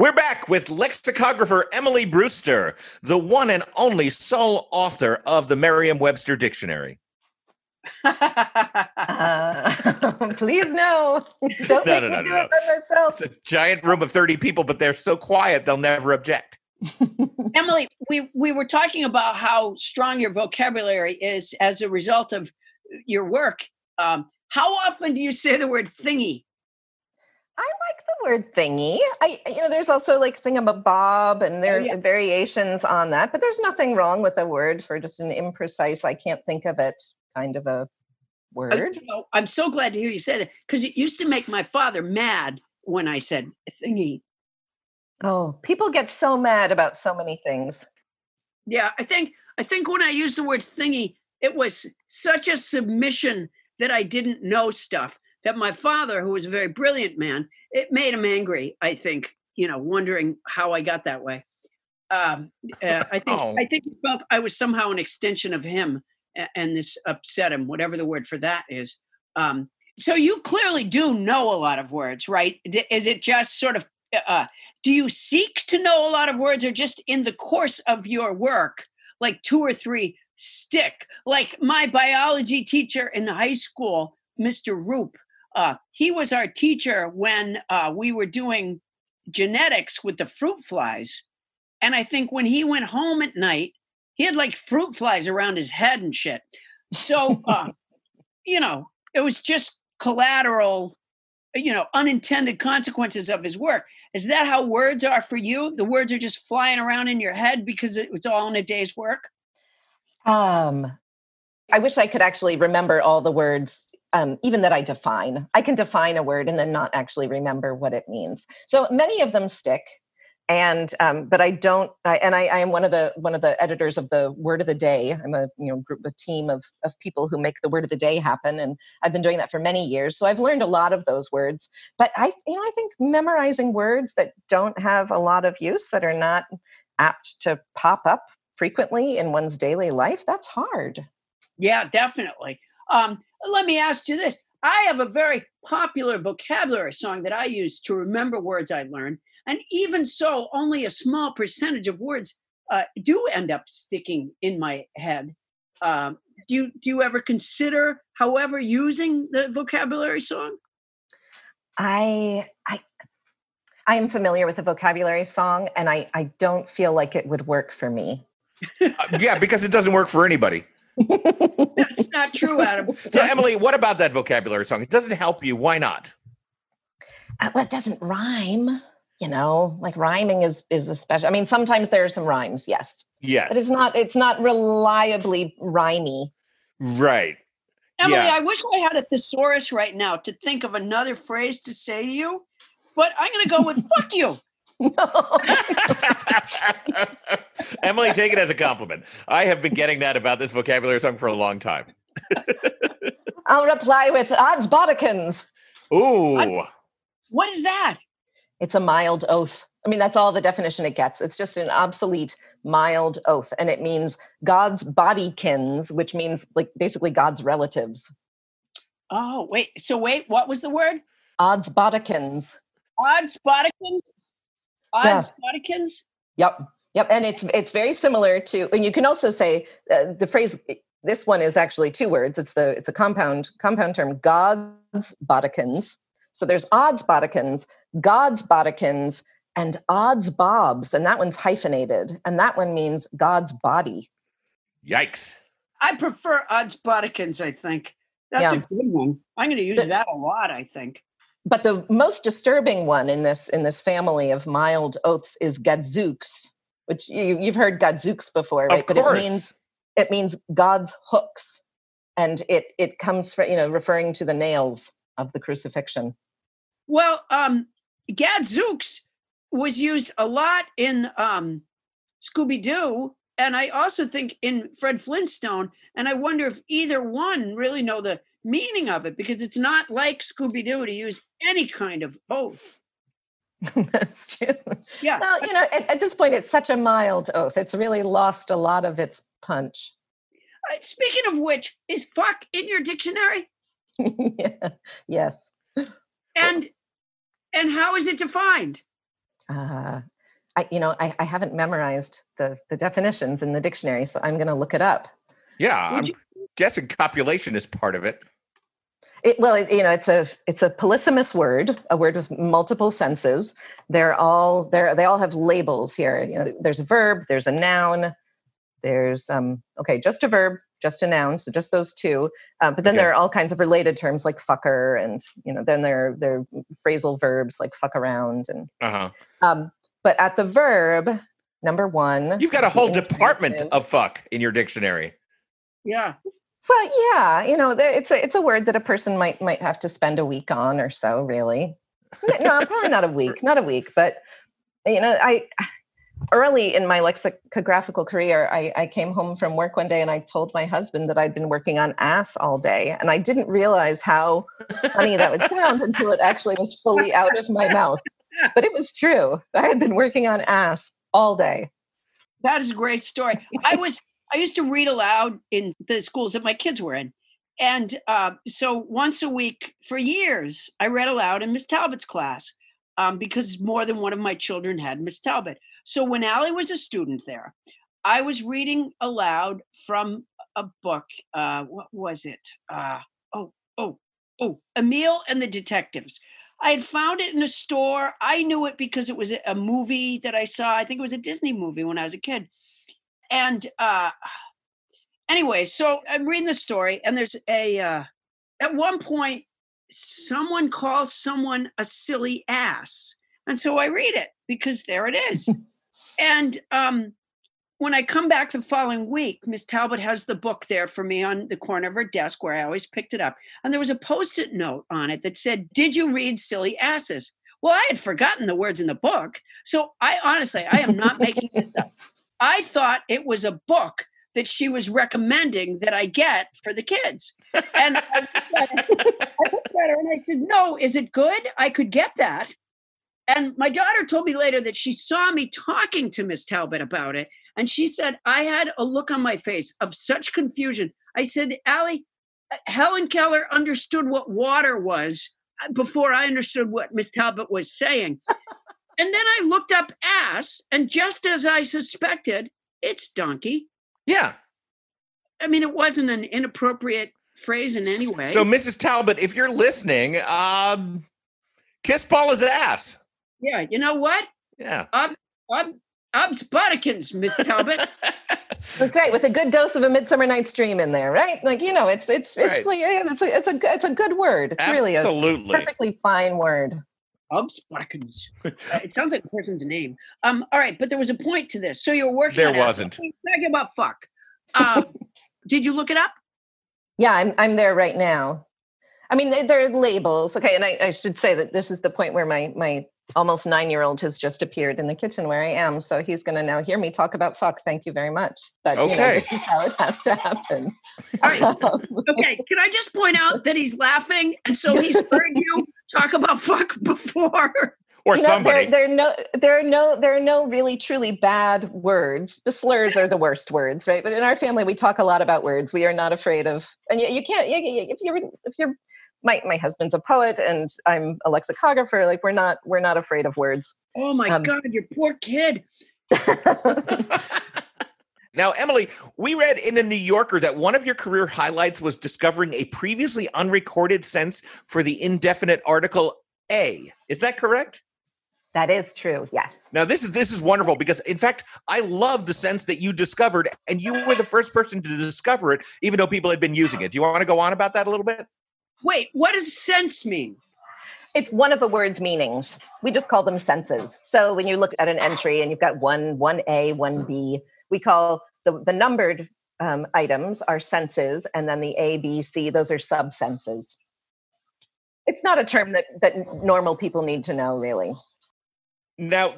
We're back with lexicographer Emily Brewster, the one and only sole author of the Merriam-Webster Dictionary. uh, please no. Don't no, make no, me no, do no. it by myself. It's a giant room of thirty people, but they're so quiet they'll never object. Emily, we, we were talking about how strong your vocabulary is as a result of your work. Um, how often do you say the word thingy? I like the word thingy. I, you know, there's also like thingamabob, and there are oh, yeah. variations on that, but there's nothing wrong with a word for just an imprecise, I can't think of it kind of a word. I, you know, I'm so glad to hear you say that, because it used to make my father mad when I said thingy. Oh, people get so mad about so many things. Yeah, I think I think when I used the word thingy, it was such a submission that I didn't know stuff, that my father, who was a very brilliant man, it made him angry, I think, you know, wondering how I got that way. Um, uh, I think oh. I think he felt I was somehow an extension of him, and this upset him, whatever the word for that is. Um, so you clearly do know a lot of words, right? Is it just sort of, uh, do you seek to know a lot of words, or just in the course of your work, like two or three stick? Like my biology teacher in high school, Mister Roop, Uh, he was our teacher when uh, we were doing genetics with the fruit flies. And I think when he went home at night, he had like fruit flies around his head and shit. So, uh, you know, it was just collateral, you know, unintended consequences of his work. Is that how words are for you? The words are just flying around in your head because it was all in a day's work? Um, I wish I could actually remember all the words. Um, even that I define. I can define a word and then not actually remember what it means. So many of them stick, and um, but I don't. I, and I, I am one of the one of the editors of the Word of the Day. I'm a you know group, a team of of people who make the Word of the Day happen, and I've been doing that for many years. So I've learned a lot of those words. But I you know I think memorizing words that don't have a lot of use, that are not apt to pop up frequently in one's daily life, that's hard. Yeah, definitely. Um, let me ask you this. I have a very popular vocabulary song that I use to remember words I learned. And even so, only a small percentage of words uh, do end up sticking in my head. Um, do you, do you ever consider, however, using the vocabulary song? I, I, I am familiar with the vocabulary song, and I, I don't feel like it would work for me. uh, yeah, because it doesn't work for anybody. That's not true, Adam. So, Emily, what about that vocabulary song? It doesn't help you. Why not? Uh, well, it doesn't rhyme. You know, like rhyming is is a special. I mean, sometimes there are some rhymes, yes. Yes. But it's not. It's not reliably rhymey. Right. Emily, yeah. I wish I had a thesaurus right now to think of another phrase to say to you, but I'm going to go with "fuck you." No. Emily, take it as a compliment. I have been getting that about this vocabulary song for a long time. I'll reply with odds bodikins. Ooh. I'm, what is that? It's a mild oath. I mean, that's all the definition it gets. It's just an obsolete mild oath. And it means God's bodikins, which means like basically God's relatives. Oh, wait. So wait, what was the word? Odds bodikins. Odds bodikins? Odds bodikins? Yep. Yep. And it's it's very similar to, and you can also say uh, the phrase, this one is actually two words. It's the it's a compound compound term, God's bodikins. So there's odds bodikins, God's bodikins, and odds bobs. And that one's hyphenated. And that one means God's body. Yikes. I prefer odds bodikins, I think. That's yeah. a good one. I'm going to use the, that a lot, I think. But the most disturbing one in this in this family of mild oaths is gadzooks, which you, you've heard gadzooks before, right? Of but course. it means it means God's hooks, and it it comes from you know referring to the nails of the crucifixion. Well, um, gadzooks was used a lot in um, Scooby-Doo, and I also think in Fred Flintstone. And I wonder if either one really know the meaning of it, because it's not like Scooby-Doo to use any kind of oath. That's true. Yeah. Well, you know, at, at this point, it's such a mild oath. It's really lost a lot of its punch. Uh, speaking of which, is fuck in your dictionary? yeah. Yes. And and how is it defined? uh, I, you know, I, I haven't memorized the the definitions in the dictionary, so I'm going to look it up. Yeah, Would I'm you... guessing copulation is part of it. It, well, it, you know, it's a it's a polysemous word, a word with multiple senses. They're all they're they all have labels here. You know, there's a verb, there's a noun, there's um okay, just a verb, just a noun, so just those two. Uh, but then okay. there are all kinds of related terms like fucker, and you know, then there there are phrasal verbs like fuck around and. Uh-huh. Um, but at the verb number one, you've got a whole department of fuck in your dictionary. Yeah. Well, yeah, you know, it's a it's a word that a person might might have to spend a week on or so, really. No, probably not a week, not a week. But, you know, I early in my lexicographical career, I, I came home from work one day and I told my husband that I'd been working on ass all day. And I didn't realize how funny that would sound until it actually was fully out of my mouth. But it was true. I had been working on ass all day. That is a great story. I was... I used to read aloud in the schools that my kids were in. And uh, so once a week for years, I read aloud in Miss Talbot's class um, because more than one of my children had Miss Talbot. So when Allie was a student there, I was reading aloud from a book. Uh, what was it? Uh, oh, oh, oh, Emile and the Detectives. I had found it in a store. I knew it because it was a movie that I saw. I think it was a Disney movie when I was a kid. And uh, anyway, so I'm reading the story, and there's a, uh, at one point, someone calls someone a silly ass. And so I read it because there it is. And um, when I come back the following week, Miss Talbot has the book there for me on the corner of her desk where I always picked it up. And there was a Post-it note on it that said, "Did you read Silly Asses?" Well, I had forgotten the words in the book. So I honestly, I am not making this up. I thought it was a book that she was recommending that I get for the kids. And I looked at her and I said, "No, is it good? I could get that." And my daughter told me later that she saw me talking to Miss Talbot about it. And she said, I had a look on my face of such confusion. I said, "Allie, Helen Keller understood what water was before I understood what Miss Talbot was saying." And then I looked up ass, and just as I suspected, it's donkey. Yeah. I mean, it wasn't an inappropriate phrase in any way. So, Missus Talbot, if you're listening, um, kiss Paula's ass. Yeah, you know what? Yeah. Ob, ob, odds bodikins, Miss Talbot. That's right, with a good dose of a Midsummer Night's Dream in there, right? Like, you know, it's it's right. it's like it's a, it's a it's a good word. It's Absolutely. really a perfectly fine word. Obs bodikins. Uh, it sounds like a person's name. Um, all right, but there was a point to this. So you're working. There on wasn't. Talking about fuck. Um, did you look it up? Yeah, I'm. I'm there right now. I mean, they, they're labels. Okay, and I, I should say that this is the point where my my almost nine year old has just appeared in the kitchen where I am. So he's going to now hear me talk about fuck. Thank you very much. But okay. you know, this is how it has to happen. All right. Um, okay. Can I just point out that he's laughing, and so he's heard you talk about fuck before, or you know, somebody. There, there are no, there are no, there are no really truly bad words. The slurs are the worst words, right? But in our family, we talk a lot about words. We are not afraid of, and you, you can't. You, you, if you're, if you're, my my husband's a poet, and I'm a lexicographer. Like we're not, we're not afraid of words. Oh my um, God, your poor kid. Now, Emily, we read in The New Yorker that one of your career highlights was discovering a previously unrecorded sense for the indefinite article a. Is that correct? That is true, yes. Now, this is this is wonderful because, in fact, I love the sense that you discovered, and you were the first person to discover it, even though people had been using it. Do you want to go on about that a little bit? Wait, what does sense mean? It's one of a word's meanings. We just call them senses. So when you look at an entry and you've got one, one A, one B, we call the, the numbered um, items are senses, and then the A, B, C, those are subsenses. It's not a term that, that normal people need to know, really. Now,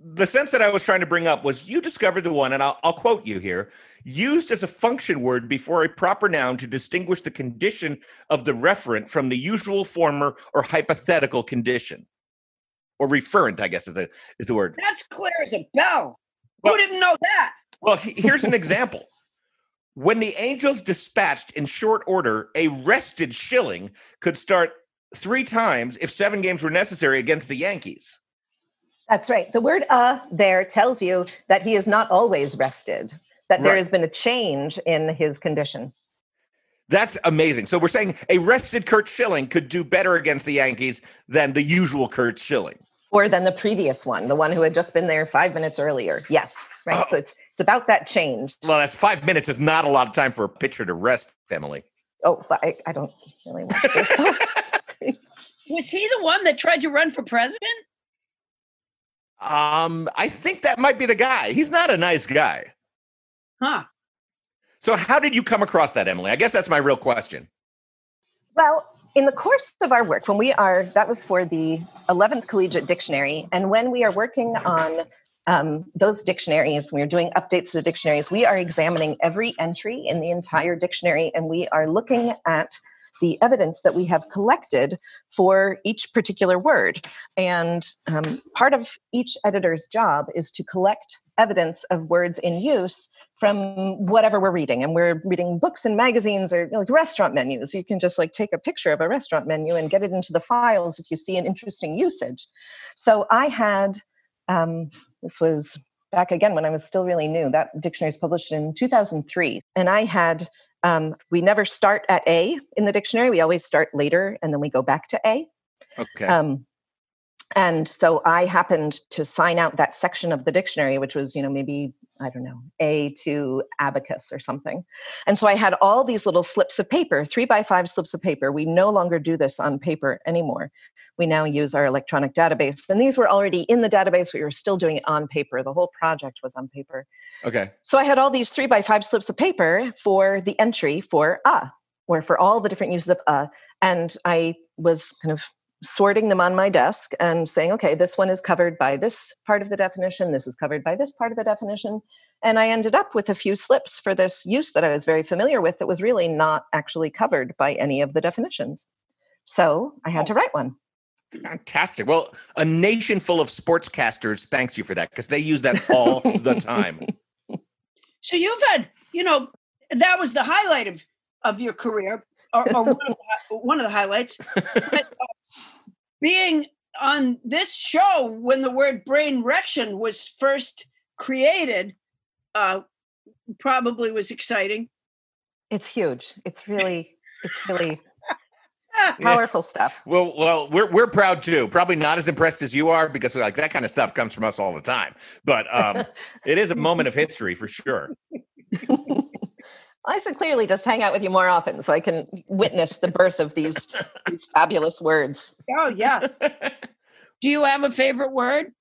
the sense that I was trying to bring up was you discovered the one, and I'll, I'll quote you here, used as a function word before a proper noun to distinguish the condition of the referent from the usual former or hypothetical condition. Or referent, I guess, is the, is the word. That's clear as a bell. Well, who didn't know that? Well, here's an example. When the Angels dispatched in short order, a rested Schilling could start three times if seven games were necessary against the Yankees. That's right. The word uh there tells you that he is not always rested, that right. there has been a change in his condition. That's amazing. So we're saying a rested Curt Schilling could do better against the Yankees than the usual Curt Schilling. Or than the previous one, the one who had just been there five minutes earlier. Yes. Right. Oh. So it's it's about that change. Well, that's five minutes is not a lot of time for a pitcher to rest, Emily. Oh, but I, I don't really want to. Was he the one that tried to run for president? Um, I think that might be the guy. He's not a nice guy. Huh. So how did you come across that, Emily? I guess that's my real question. Well, in the course of our work, when we are, that was for the eleventh Collegiate Dictionary, and when we are working on um, those dictionaries, we are doing updates to the dictionaries, we are examining every entry in the entire dictionary, and we are looking at the evidence that we have collected for each particular word. And um, part of each editor's job is to collect evidence of words in use from whatever we're reading. And we're reading books and magazines or like restaurant menus. You can just like take a picture of a restaurant menu and get it into the files if you see an interesting usage. So I had, um, this was back again when I was still really new, that dictionary was published in two thousand three. And I had, um, we never start at A in the dictionary. We always start later and then we go back to A. Okay. Um, and so I happened to sign out that section of the dictionary, which was, you know, maybe, I don't know, A to abacus or something. And so I had all these little slips of paper, three by five slips of paper. We no longer do this on paper anymore. We now use our electronic database. And these were already in the database. We were still doing it on paper. The whole project was on paper. Okay. So I had all these three by five slips of paper for the entry for uh, or for all the different uses of uh. And I was kind of sorting them on my desk and saying, okay, this one is covered by this part of the definition. This is covered by this part of the definition. And I ended up with a few slips for this use that I was very familiar with that was really not actually covered by any of the definitions. So I had to write one. Fantastic. Well, a nation full of sportscasters thanks you for that because they use that all the time. So you've had, you know, that was the highlight of, of your career or, or one, of the, one of the highlights. But, being on this show when the word brainrection was first created uh, probably was exciting. It's huge. It's really, it's really powerful yeah. stuff. Well, well, we're we're proud too. Probably not as impressed as you are because like that kind of stuff comes from us all the time. But um, it is a moment of history for sure. I should clearly just hang out with you more often so I can witness the birth of these, these fabulous words. Oh, yeah. Do you have a favorite word?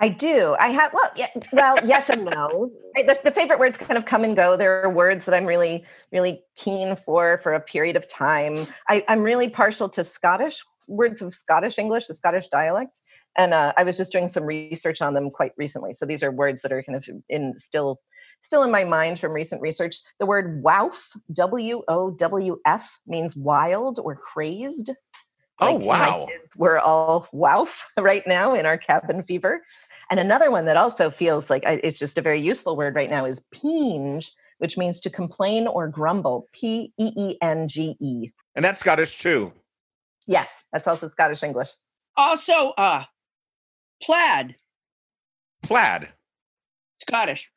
I do. I have, well, yeah, well yes and no. I, the, the favorite words kind of come and go. There are words that I'm really, really keen for for a period of time. I, I'm really partial to Scottish, words of Scottish English, the Scottish dialect. And uh, I was just doing some research on them quite recently. So these are words that are kind of in still... Still in my mind from recent research, the word wowf, W O W F, means wild or crazed. Oh, like, wow. We're all wowf right now in our cabin fever. And another one that also feels like I, it's just a very useful word right now is peenge, which means to complain or grumble, P E E N G E. And that's Scottish too. Yes, that's also Scottish English. Also, uh, plaid. Plaid. Scottish.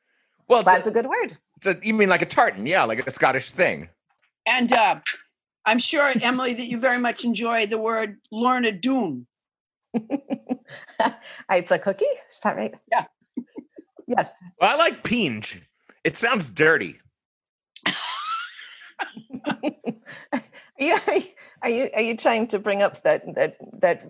Well, that's a, a good word. It's a, you mean like a tartan, yeah, like a Scottish thing. And uh, I'm sure, Emily, that you very much enjoy the word Lorna Doone. It's a cookie? Is that right? Yeah. Yes. Well, I like peenge. It sounds dirty. are, you, are you are you trying to bring up that that that?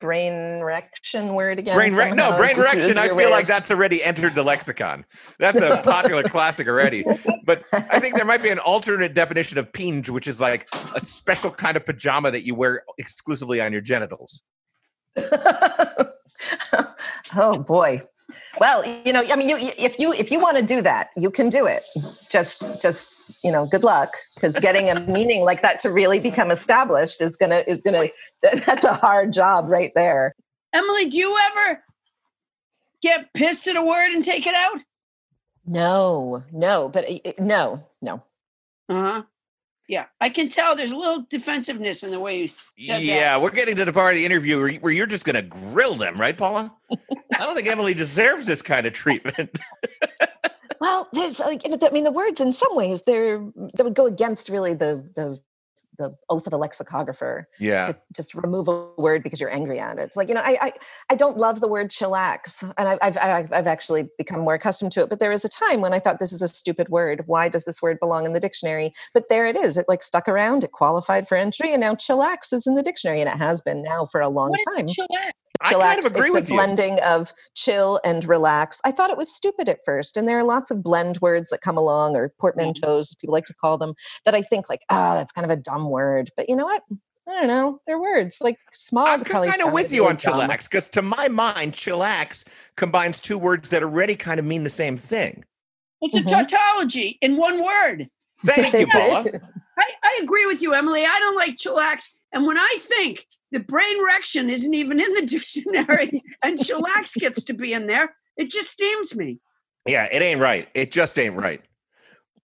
Brainrection word again? Brain re- no, brainrection, I feel like that's already entered the lexicon. That's a popular classic already. But I think there might be an alternate definition of peenge, which is like a special kind of pajama that you wear exclusively on your genitals. Oh, boy. Well, you know, I mean, you, if you if you want to do that, you can do it. Just, just you know, good luck, because getting a meaning like that to really become established is gonna is gonna that's a hard job right there. Emily, do you ever get pissed at a word and take it out? No, no, but no, no. Uh huh. Yeah, I can tell there's a little defensiveness in the way you said yeah, that. We're getting to the part of the interview where, where you're just going to grill them, right, Paula? I don't think Emily deserves this kind of treatment. Well, there's like, you know, I mean, the words in some ways they're that would go against really the the the oath of a lexicographer. Yeah, to just remove a word because you're angry at it. Like, you know, I I, I don't love the word chillax, and I've, I've I've actually become more accustomed to it. But there was a time when I thought this is a stupid word. Why does this word belong in the dictionary? But there it is. It like stuck around. It qualified for entry, and now chillax is in the dictionary, and it has been now for a long what time. Is chillax? Chillax. I kind of agree it's with a blending you. Of chill and relax. I thought it was stupid at first, and there are lots of blend words that come along, or portmanteaus, people like to call them, that I think like, ah, oh, that's kind of a dumb word. But you know what? I don't know. They're words like smog. I'm kind of with you on dumb. Chillax, because to my mind, chillax combines two words that already kind of mean the same thing. It's mm-hmm. a tautology in one word. Thank you, Paula. I, I agree with you, Emily. I don't like chillax. And when I think the brain rection isn't even in the dictionary and chillax gets to be in there, it just steams me. Yeah, it ain't right. It just ain't right.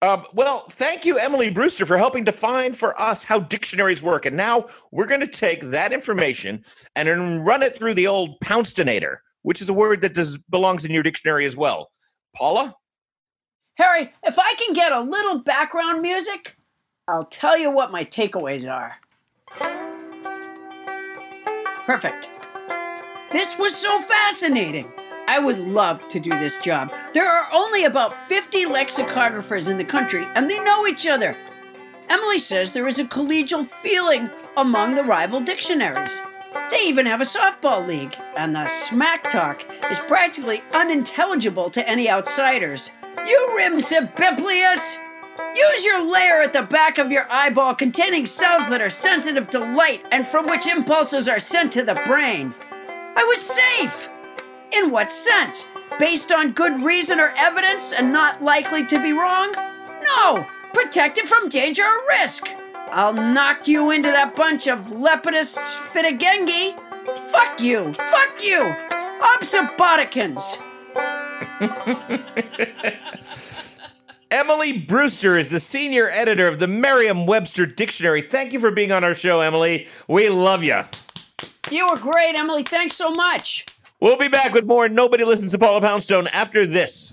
Um, well, thank you, Emily Brewster, for helping define for us how dictionaries work. And now we're going to take that information and run it through the old Pouncedinator, which is a word that does, belongs in your dictionary as well. Paula? Harry, if I can get a little background music, I'll tell you what my takeaways are. Perfect. This was so fascinating. I would love to do this job. There are only about fifty lexicographers in the country, and they know each other. Emily says there is a collegial feeling among the rival dictionaries. They even have a softball league, and the smack talk is practically unintelligible to any outsiders. You rimsibiblius! Use your layer at the back of your eyeball containing cells that are sensitive to light and from which impulses are sent to the brain. I was safe! In what sense? Based on good reason or evidence and not likely to be wrong? No! Protected from danger or risk! I'll knock you into that bunch of Lepidus Fitigengi! Fuck you! Fuck you! Odds bodikins! Emily Brewster is the senior editor of the Merriam-Webster Dictionary. Thank you for being on our show, Emily. We love you. You were great, Emily. Thanks so much. We'll be back with more Nobody Listens to Paula Poundstone after this.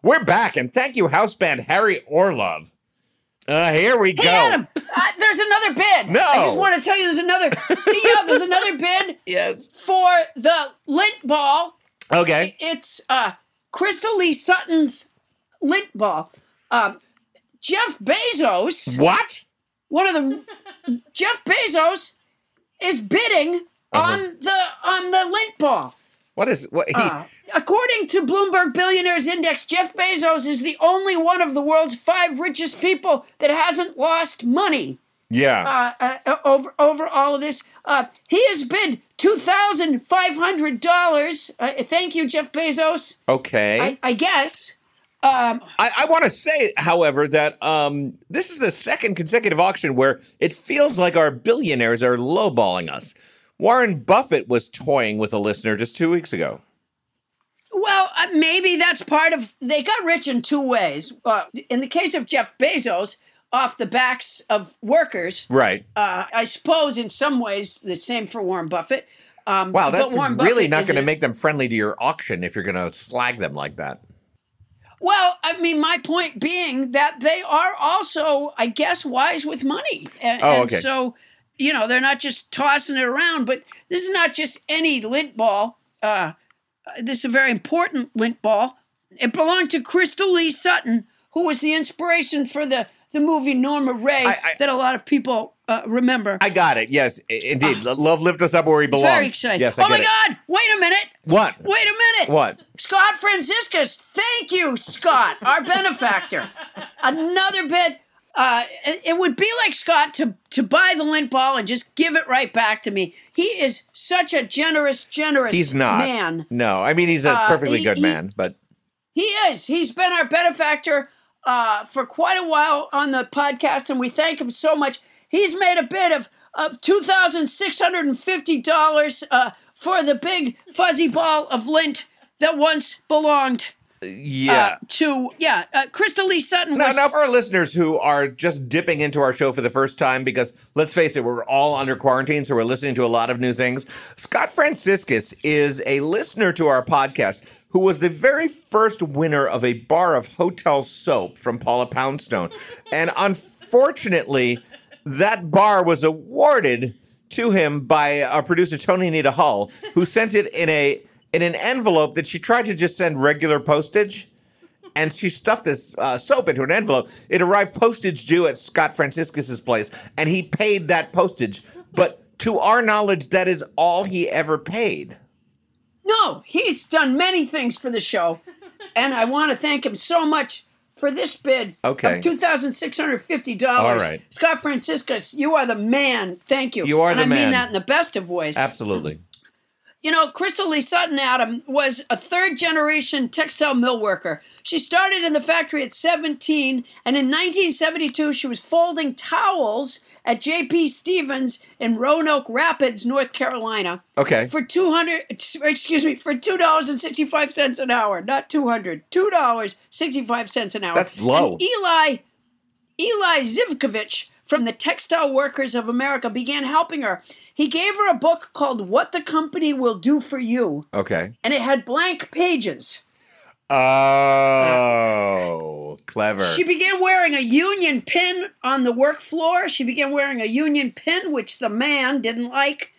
We're back, and thank you, house band Harry Orlove. Uh, here we hey, go. Adam, uh, there's another bid. No. I just want to tell you there's another. yeah, there's another bid yes. for the lint ball. Okay. It's uh, Crystal Lee Sutton's lint ball. Um, Jeff Bezos. What? One of the Jeff Bezos is bidding uh-huh. on the on the lint ball. What is what he? Uh, according to Bloomberg Billionaires Index, Jeff Bezos is the only one of the world's five richest people that hasn't lost money. Yeah. Uh, uh, over over all of this, uh, he has bid two thousand five hundred dollars. Uh, thank you, Jeff Bezos. Okay. I, I guess. Um, I, I want to say, however, that um, this is the second consecutive auction where it feels like our billionaires are lowballing us. Warren Buffett was toying with a listener just two weeks ago. Well, uh, maybe that's part of... They got rich in two ways. Uh, in the case of Jeff Bezos, off the backs of workers. Right. Uh, I suppose in some ways the same for Warren Buffett. Um, wow, that's really not going to make them friendly to your auction if you're going to slag them like that. Well, I mean, my point being that they are also, I guess, wise with money. And, oh, okay. And so... You know, they're not just tossing it around, but this is not just any lint ball. Uh, this is a very important lint ball. It belonged to Crystal Lee Sutton, who was the inspiration for the, the movie Norma Rae I, I, that a lot of people uh, remember. I got it. Yes, indeed. Uh, Love lifted us up where we belong. Very exciting. Yes, I oh, my it. God. Wait a minute. What? Wait a minute. What? Scott Franciscus. Thank you, Scott, our benefactor. Another bit. Uh, it would be like Scott to, to buy the lint ball and just give it right back to me. He is such a generous, generous he's not. man. No, I mean, he's a perfectly uh, he, good he, man, but. He is. He's been our benefactor uh, for quite a while on the podcast, and we thank him so much. He's made a bid of, of two thousand six hundred fifty dollars uh, for the big fuzzy ball of lint that once belonged Yeah. Uh, to, yeah, uh, Crystal Lee Sutton. Now, was- now, for our listeners who are just dipping into our show for the first time, because let's face it, we're all under quarantine, so we're listening to a lot of new things. Scott Franciscus is a listener to our podcast who was the very first winner of a bar of hotel soap from Paula Poundstone. And unfortunately, that bar was awarded to him by our producer, Tony Anita Hull, who sent it in a... in an envelope that she tried to just send regular postage, and she stuffed this uh, soap into an envelope. It arrived postage due at Scott Franciscus's place, and he paid that postage. But to our knowledge, that is all he ever paid. No, he's done many things for the show, and I want to thank him so much for this bid okay. of two thousand six hundred fifty dollars. All right. Scott Franciscus, you are the man. Thank you. You are and the I man. And I mean that in the best of ways. Absolutely. You know, Crystal Lee Sutton, Adam, was a third-generation textile mill worker. She started in the factory at seventeen, and in nineteen seventy-two, she was folding towels at J P. Stevens in Roanoke Rapids, North Carolina. Okay. For two hundred, excuse me, for two dollars and sixty-five cents an hour, not two hundred. Two dollars sixty-five cents an hour. That's low. And Eli, Eli Zivkovich from the Textile Workers of America began helping her. He gave her a book called What the Company Will Do for You. Okay. And it had blank pages. Oh, clever. She began wearing a union pin on the work floor. She began wearing a union pin, which the man didn't like.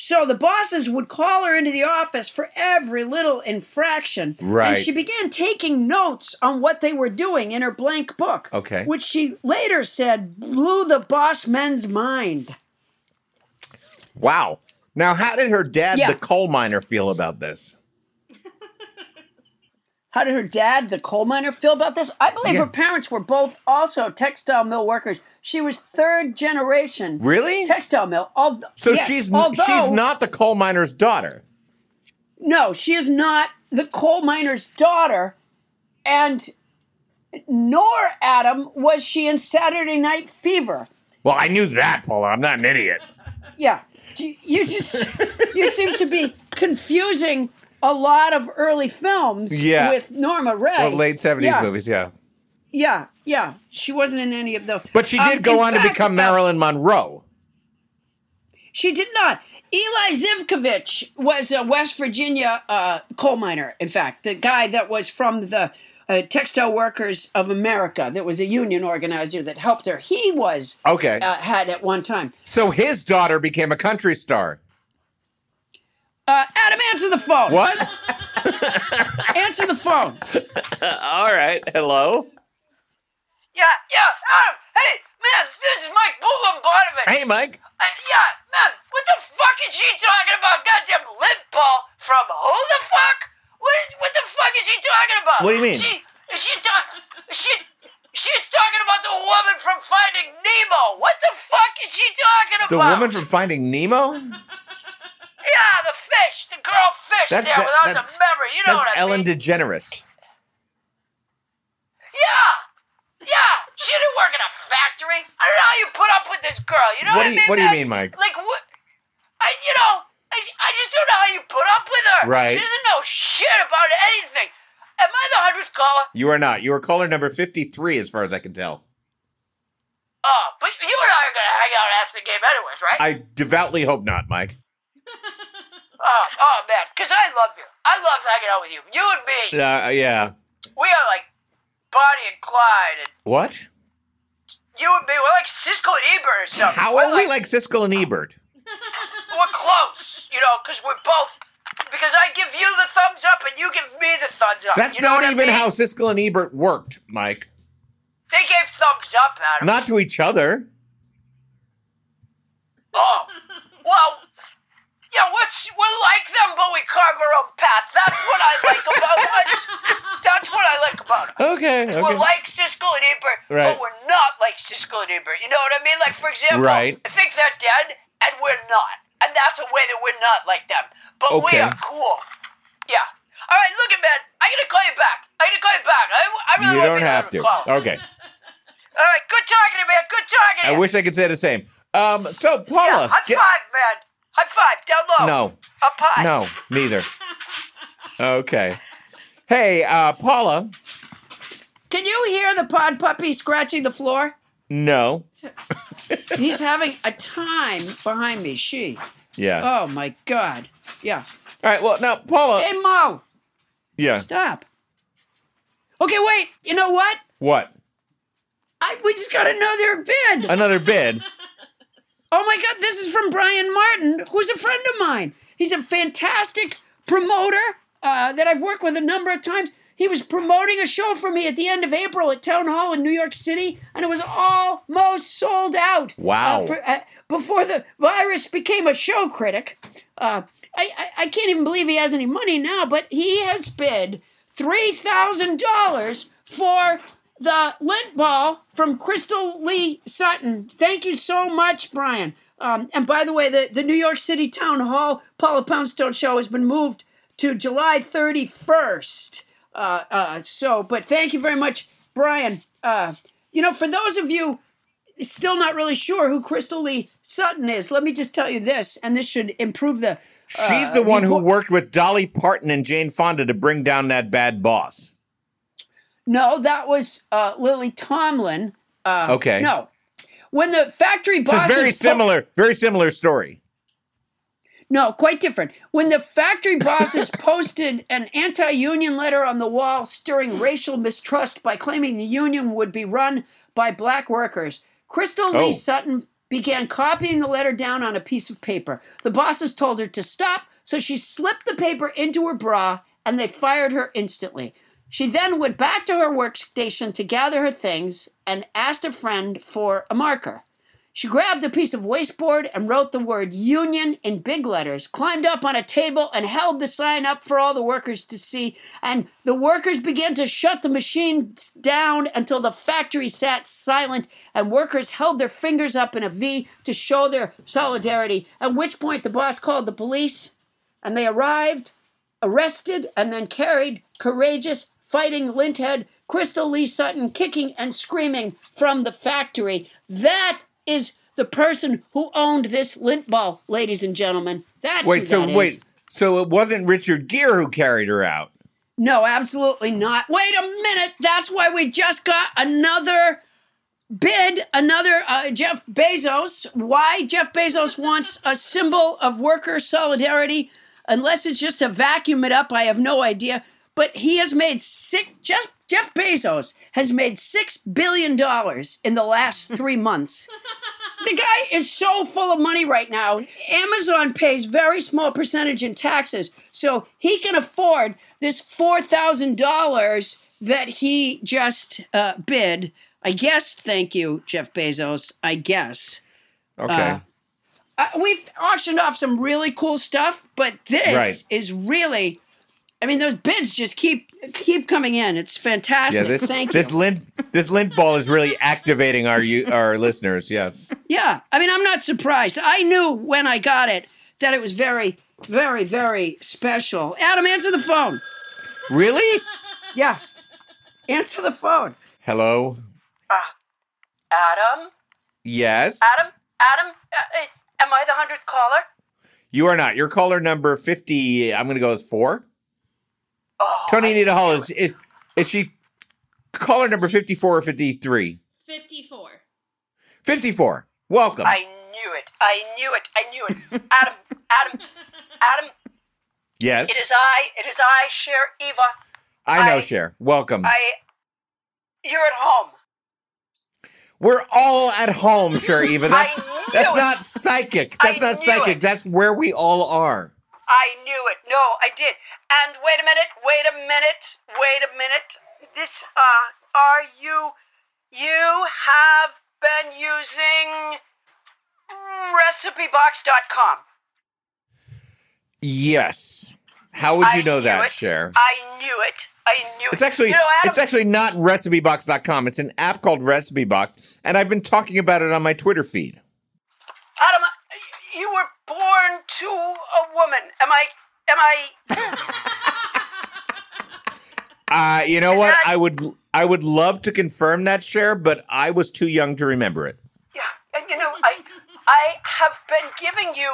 So the bosses would call her into the office for every little infraction. Right. And she began taking notes on what they were doing in her blank book. Okay. Which she later said blew the boss men's mind. Wow. Now, how did her dad, yeah. the coal miner, feel about this? How did her dad, the coal miner, feel about this? I believe yeah. her parents were both also textile mill workers. She was third generation. Really? Textile mill. Although, so yes, she's although, she's not the coal miner's daughter. No, she is not the coal miner's daughter. And nor, Adam, was she in Saturday Night Fever. Well, I knew that, Paula. I'm not an idiot. Yeah. You, you just you seem to be confusing a lot of early films yeah. with Norma Rae. Well, late seventies yeah. movies, yeah. Yeah, yeah. She wasn't in any of those. But she did um, go on fact, to become Marilyn Monroe. She did not. Eli Zivkovich was a West Virginia uh, coal miner, in fact. The guy that was from the uh, Textile Workers of America that was a union organizer that helped her. He was okay. uh, had at one time. So his daughter became a country star. Uh, Adam, answer the phone. What? Answer the phone. All right. Hello? Yeah, yeah. Adam, hey, man, this is Mike Boulombardovich. Hey, Mike. Uh, yeah, man, what the fuck is she talking about? Goddamn lint ball from who the fuck? What, is, what the fuck is she talking about? What do you mean? She, she, she, she's talking about the woman from Finding Nemo. What the fuck is she talking about? The woman from Finding Nemo? Yeah, the fish, the girl fish that, there that, without the memory. You know what I Ellen mean? That's Ellen DeGeneres. Yeah, yeah. She didn't work in a factory. I don't know how you put up with this girl. You know what, what do you, I mean? What do you mean, Mike? Like, what? I, you know, I, I just don't know how you put up with her. Right. She doesn't know shit about anything. Am I the hundredth caller? You are not. You are caller number fifty-three, as far as I can tell. Oh, but you and I are going to hang out after the game anyways, right? I devoutly hope not, Mike. Oh, oh man, because I love you. I love hanging out with you. You and me. Uh, yeah. We are like Bonnie and Clyde. And what? You and me, we're like Siskel and Ebert or something. How are we're we like, like Siskel and Ebert? We're close, you know, because we're both, because I give you the thumbs up and you give me the thumbs up. That's you know not even mean? How Siskel and Ebert worked, Mike. They gave thumbs up, Adam. Not to each other. Oh, well... Yeah, we're, we're like them, but we carve our own path. That's what I like about us. That's what I like about us. Okay, okay. We're like Siskel and Ebert, right. but we're not like Siskel and Ebert. You know what I mean? Like, for example, right. I think they're dead, and we're not. And that's a way that we're not like them. But okay. we are cool. Yeah. All right, look at man. I'm going to call you back. I'm going to call you back. I, I really you don't have to. Call. Okay. All right, good talking to you, man. Good talking to you. I wish I could say the same. Um. So, Paula. Yeah, high get- five, man. High five, down low. No. Up high. No, neither. Okay. Hey, uh, Paula. Can you hear the pod puppy scratching the floor? No. He's having a time behind me, she. Yeah. Oh, my God. Yeah. All right, well, now, Paula. Hey, Mo. Yeah. Stop. Okay, wait. You know what? What? I, we just got another bid. Another bid? Oh, my God, this is from Brian Martin, who's a friend of mine. He's a fantastic promoter uh, that I've worked with a number of times. He was promoting a show for me at the end of April at Town Hall in New York City, and it was almost sold out. Wow. Uh, for, uh, before the virus became a show critic. Uh, I, I, I can't even believe he has any money now, but he has bid three thousand dollars for... the lint ball from Crystal Lee Sutton. Thank you so much, Brian. Um, and by the way, the, the New York City Town Hall Paula Poundstone show has been moved to July thirty-first. Uh, uh, so, but thank you very much, Brian. Uh, you know, for those of you still not really sure who Crystal Lee Sutton is, let me just tell you this, and this should improve the... Uh, She's the one who worked with Dolly Parton and Jane Fonda to bring down that bad boss. No, that was uh, Lily Tomlin. Uh, okay. No. When the factory bosses... It's a very similar, po- very similar story. No, quite different. When the factory bosses posted an anti-union letter on the wall stirring racial mistrust by claiming the union would be run by black workers, Crystal oh. Lee Sutton began copying the letter down on a piece of paper. The bosses told her to stop, so she slipped the paper into her bra, and they fired her instantly. She then went back to her workstation to gather her things and asked a friend for a marker. She grabbed a piece of wasteboard and wrote the word union in big letters, climbed up on a table and held the sign up for all the workers to see, and the workers began to shut the machine down until the factory sat silent and workers held their fingers up in a V to show their solidarity, at which point the boss called the police and they arrived, arrested, and then carried courageous, fighting linthead Crystal Lee Sutton kicking and screaming from the factory. That is the person who owned this lint ball, ladies and gentlemen. That's wait, who so, that is. Wait, so it wasn't Richard Gere who carried her out? No, absolutely not. Wait a minute. That's why we just got another bid, another uh, Jeff Bezos. Why? Jeff Bezos wants a symbol of worker solidarity. Unless it's just to vacuum it up, I have no idea. But he has made six, just Jeff Bezos has made six billion dollars in the last three months. The guy is so full of money right now. Amazon pays very small percentage in taxes, so he can afford this four thousand dollars that he just uh, bid. I guess, thank you, Jeff Bezos, I guess. Okay. Uh, uh, we've auctioned off some really cool stuff, but this right. is really... I mean, those bids just keep keep coming in. It's fantastic. Yeah, this, Thank this you. Lint, this lint ball is really activating our our listeners, yes. Yeah. I mean, I'm not surprised. I knew when I got it that it was very, very, very special. Adam, answer the phone. Really? Yeah. Answer the phone. Hello? Uh, Adam? Yes? Adam? Adam? Uh, am I the hundredth caller? You are not. Your caller number fifty, I'm going to go with four. Oh, Tony Anita Hull, is, is, is she caller number fifty-four or fifty-three? fifty-four. fifty-four. Welcome. I knew it. I knew it. I knew it. Adam, Adam, Adam. Yes? It is I. It is I, Cher, Eva. I know, I, Cher. Welcome. I. You're at home. We're all at home, Cher, Eva. That's, that's not psychic. That's I not psychic. It. That's where we all are. I knew it. No, I did. And wait a minute, wait a minute, wait a minute. This, uh, are you, you have been using recipe box dot com. Yes. How would you I know that, it. Cher? I knew it. I knew it's it. Actually, you know, Adam, it's actually not recipe box dot com. It's an app called RecipeBox, and I've been talking about it on my Twitter feed. Adam, you were born to a woman. Am I, am I? uh, you know is what? That... I would, I would love to confirm that, Cher, but I was too young to remember it. Yeah. And you know, I, I have been giving you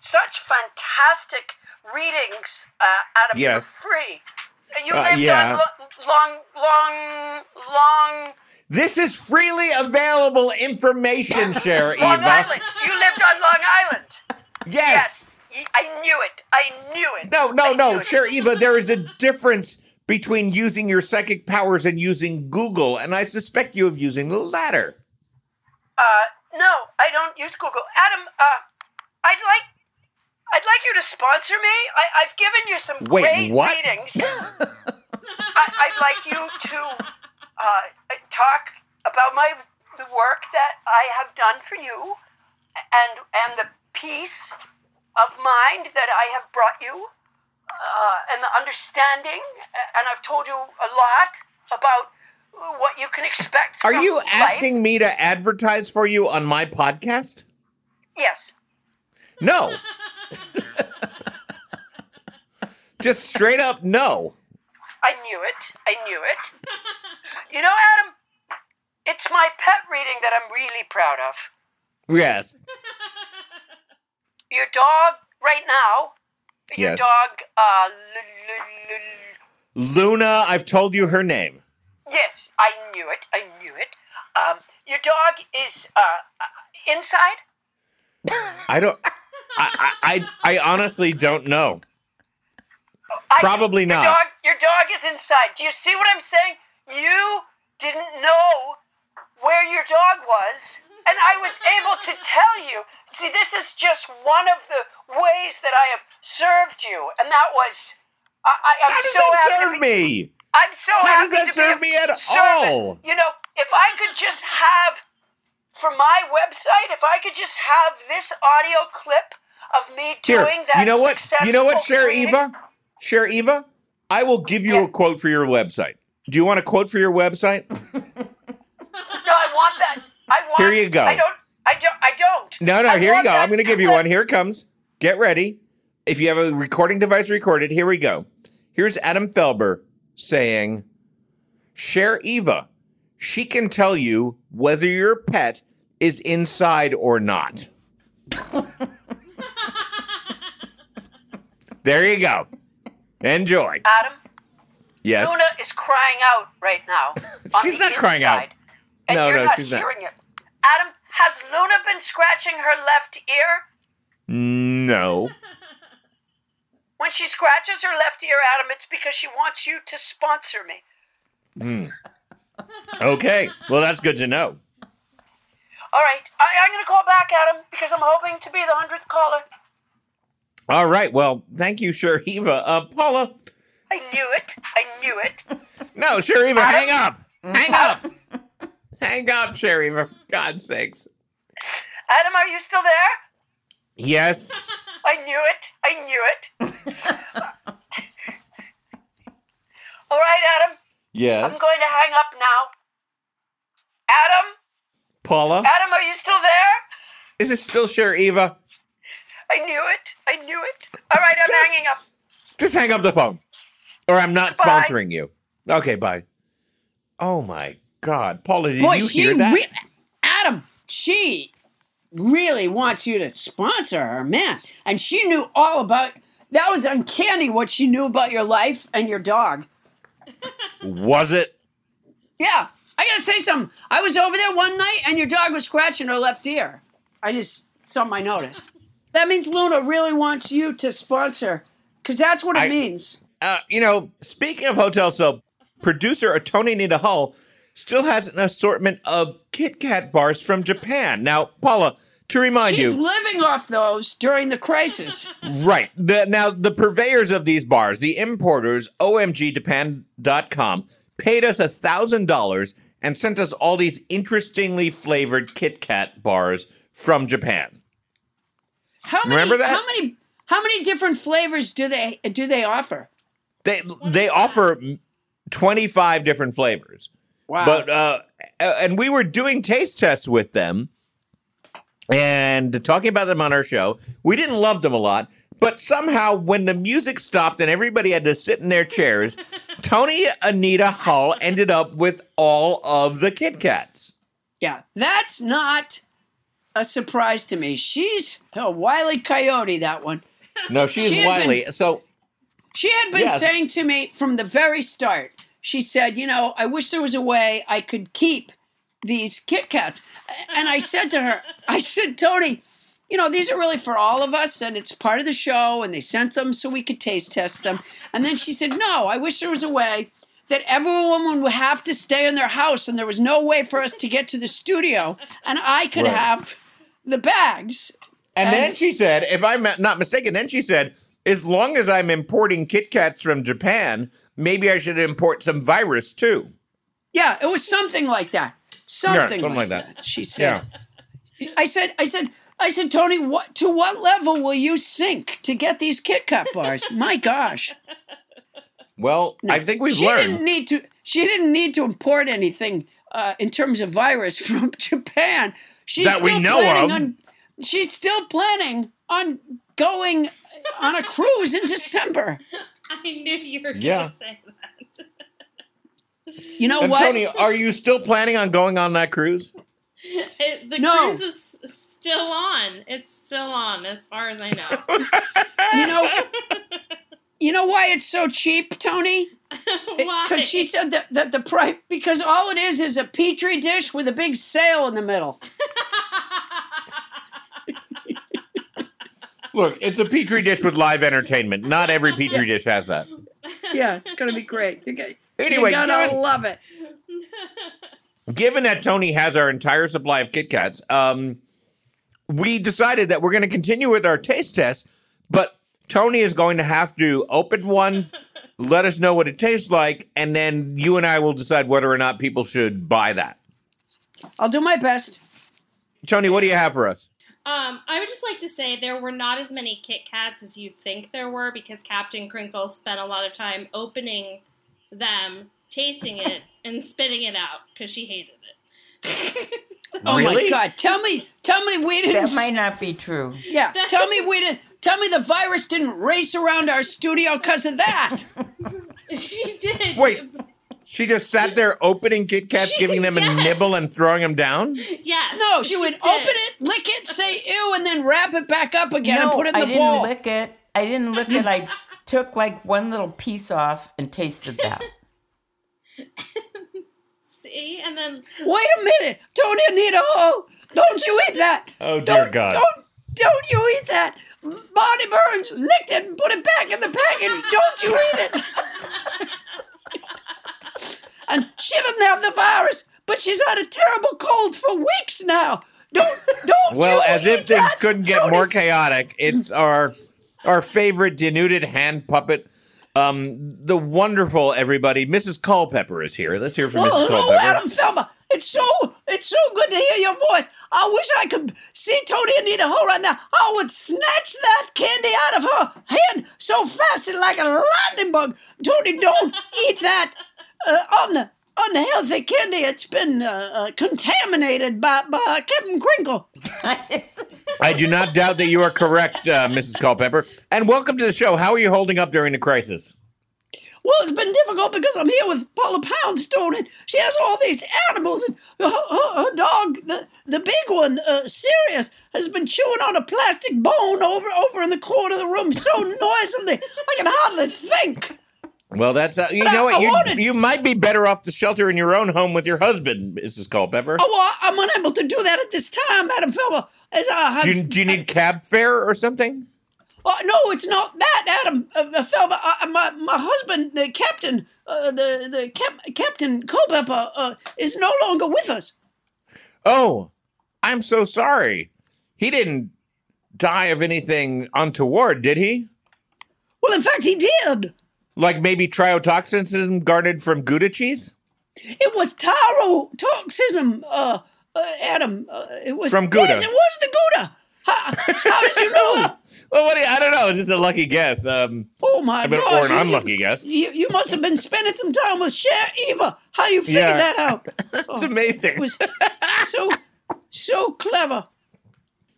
such fantastic readings, uh, out of yes. for free. You uh, lived yeah. on lo- long, long, long. This is freely available information, Cher, Eva. Long Island. You lived on Long Island. Yes. yes. I knew it. I knew it. No, no, I no. Cher, Eva, there is a difference between using your psychic powers and using Google, and I suspect you of using the latter. Uh, no, I don't use Google. Adam, uh, I'd like I'd like you to sponsor me. I, I've given you some Wait, great what? readings. I, I'd like you to... Uh, talk about my the work that I have done for you, and and the peace of mind that I have brought you, uh, and the understanding. And I've told you a lot about what you can expect. Are you life. asking me to advertise for you on my podcast? Yes. No. Just straight up no. I knew it. I knew it. You know, Adam, it's my pet reading that I'm really proud of. Yes. Your dog right now. Your yes. dog, uh, l- l- l- Luna. I've told you her name. Yes, I knew it. I knew it. Um, your dog is uh, inside. I don't. I, I. I. I honestly don't know. I, Probably your not. Dog, your dog is inside. Do you see what I'm saying? You didn't know where your dog was, and I was able to tell you. See, this is just one of the ways that I have served you, and that was. I, I, I'm How does so that happy serve be, me? I'm so How happy does that to serve be me at service. all? You know, if I could just have for my website, if I could just have this audio clip of me Here, doing that. You know what? You know what, Cher Eva. Cher Eva, I will give you yeah. a quote for your website. Do you want a quote for your website? No, I want that. I want. Here you go. I don't. I don't. I don't. No, no. I here you go. That. I'm going to give you one. Here it comes. Get ready. If you have a recording device, recorded. Here we go. Here's Adam Felber saying, "Cher Eva, she can tell you whether your pet is inside or not." There you go. Enjoy. Adam? Yes? Luna is crying out right now. She's not inside, crying out. And no, you're no, not she's hearing not. It. Adam, has Luna been scratching her left ear? No. When she scratches her left ear, Adam, it's because she wants you to sponsor me. Mm. Okay. Well, that's good to know. All right. I, I'm going to call back, Adam, because I'm hoping to be the hundredth caller. All right. Well, thank you, Cher Eva. Uh, Paula. I knew it. I knew it. No, Cher Eva, Adam. hang up. Hang up. Hang up, Cher Eva, for God's sakes. Adam, are you still there? Yes. I knew it. I knew it. All right, Adam. Yes. I'm going to hang up now. Adam? Paula? Adam, are you still there? Is it still Cher Eva? I knew it. I knew it. All right, I'm just hanging up. Just hang up the phone. Or I'm not bye. sponsoring you. Okay, bye. Oh, my God. Paula, did Boy, you hear that? Re- Adam, she really wants you to sponsor her, man. And she knew all about... That was uncanny what she knew about your life and your dog. Was it? Yeah. I got to say something. I was over there one night, and your dog was scratching her left ear. I just... Something I noticed. That means Luna really wants you to sponsor, because that's what it I, means. Uh, you know, speaking of hotel soap, producer Tony Anita Hull still has an assortment of Kit Kat bars from Japan. Now, Paula, to remind She's you... She's living off those during the crisis. Right. The, now, the purveyors of these bars, the importers, O M G Japan dot com, paid us one thousand dollars and sent us all these interestingly flavored Kit Kat bars from Japan. How many, Remember that? How many how many different flavors do they do they offer? They they offer twenty-five different flavors. Wow. But uh, and we were doing taste tests with them and talking about them on our show. We didn't love them a lot, but somehow when the music stopped and everybody had to sit in their chairs, Tony Anita Hull ended up with all of the Kit Kats. Yeah, that's not a surprise to me. She's a wily coyote, that one. No, she's she wily. Been, so she had been yes. saying to me from the very start, she said, you know, I wish there was a way I could keep these Kit Kats. And I said to her, I said, Tony, you know, these are really for all of us, and it's part of the show, and they sent them so we could taste test them. And then she said, no, I wish there was a way that everyone would have to stay in their house, and there was no way for us to get to the studio, and I could right. have the bags. And, and then she said, if I'm not mistaken, then she said, as long as I'm importing Kit Kats from Japan, maybe I should import some virus too. Yeah, it was something like that. Something, yeah, something like that. that, she said. Yeah. I said, I said, I said, Tony, what to what level will you sink to get these Kit Kat bars? My gosh. Well, no, I think we've she learned. Didn't need to, she didn't need to import anything uh, in terms of virus from Japan. She's that still we know of. On, she's still planning on going on a cruise in December. I knew you were yeah. going to say that. You know and what? Tony, are you still planning on going on that cruise? It, the no. cruise is still on. It's still on, as far as I know. You know, you know why it's so cheap, Tony? Why? Because she said that, that the price. Because all it is is a petri dish with a big sail in the middle. Look, it's a petri dish with live entertainment. Not every petri dish has that. Yeah, it's going to be great. You're going anyway, to love it. Given that Tony has our entire supply of Kit Kats, um, we decided that we're going to continue with our taste test, but Tony is going to have to open one, let us know what it tastes like, and then you and I will decide whether or not people should buy that. I'll do my best. Tony, what do you have for us? Um, I would just like to say there were not as many Kit Kats as you think there were because Captain Crinkle spent a lot of time opening them, tasting it, and spitting it out because she hated it. So, oh really? My God! Tell me, tell me we didn't. That might not be true. Yeah, that... tell me we didn't. Tell me the virus didn't race around our studio because of that. She did. Wait, she just sat there opening Kit Kats, she, giving them yes. a nibble and throwing them down? Yes. No, she, she would did. open it, lick it, say ew, and then wrap it back up again no, and put it in I the bowl. I didn't lick it. I didn't lick it. I took like one little piece off and tasted that. See? And then... Wait a minute. Tony Anita Hull, don't you eat that. Oh, dear don't, God. Don't, don't you eat that. Bonnie Burns licked it and put it back in the package. Don't you eat it. And she doesn't have the virus, but she's had a terrible cold for weeks now. Don't, don't. Well, as if things that, couldn't get Tony. More chaotic, it's our our favorite denuded hand puppet, um, the wonderful everybody, Missus Culpepper is here. Let's hear from well, Missus Culpepper. Hello, Adam Felber. It's so it's so good to hear your voice. I wish I could see Tony Anita Hull right now. I would snatch that candy out of her hand so fast and like a lightning bug. Tony, don't eat that. Uh, un- unhealthy candy. It's been uh, uh, contaminated by, by Captain Crinkle. I do not doubt that you are correct, uh, Missus Culpepper. And welcome to the show. How are you holding up during the crisis? Well, it's been difficult because I'm here with Paula Poundstone, and she has all these animals, and her, her, her dog, the, the big one, uh, Sirius, has been chewing on a plastic bone over, over in the corner of the room so noisily I can hardly think. Well, that's uh, you but know I, what you wanted, you might be better off to shelter in your own home with your husband, Missus Culpepper. Oh, well, I'm unable to do that at this time, Madam Felber. As I, do, you, do you need I, cab fare or something? Oh no, it's not that, Adam uh, Felber. Uh, my my husband, the captain, uh, the the cap, Captain Culpepper, uh, is no longer with us. Oh, I'm so sorry. He didn't die of anything untoward, did he? Well, in fact, he did. Like maybe triotoxism garnered from Gouda cheese? It was tarotoxism, uh, uh, Adam. Uh, it was from Gouda. Yes, it was the Gouda. How, how did you know? Well, what do you, I don't know. It's just a lucky guess. Um, oh, my gosh. Or an you, unlucky you, guess. You, you must have been spending some time with Cher Eva. How you figured yeah. that out? It's oh, amazing. It was so, so clever.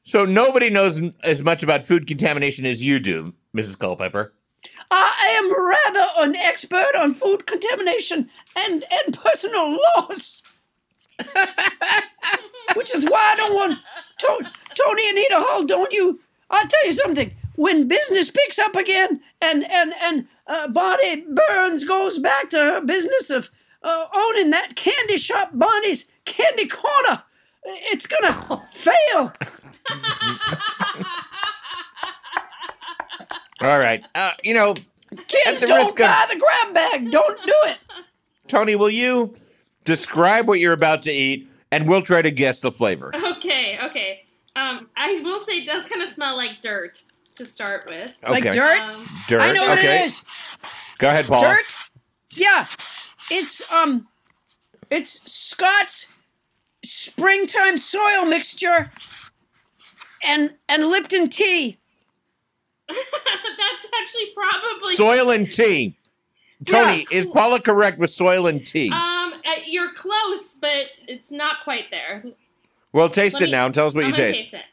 So nobody knows as much about food contamination as you do, Missus Culpepper. I am rather an expert on food contamination and, and personal loss, which is why I don't want to- Tony Anita Hull. Don't you? I'll tell you something. When business picks up again, and and and uh, Bonnie Burns goes back to her business of uh, owning that candy shop, Bonnie's Candy Corner, it's gonna fail. All right. Uh, you know, kids don't buy the grab bag. Don't do it. Tony, will you describe what you're about to eat, and we'll try to guess the flavor. Okay, okay. Um, I will say it does kind of smell like dirt to start with. Okay. Like dirt? Um, dirt. I know what okay. it is. Go ahead, Paul. Dirt? Yeah. It's, um, it's Scott's springtime soil mixture and, and Lipton tea. That's actually probably soil and tea. Tony, yeah, cool. Is Paula correct with soil and tea? Um, you're close, but it's not quite there. Well, taste Let it me, now and tell us what I'm you taste. taste it.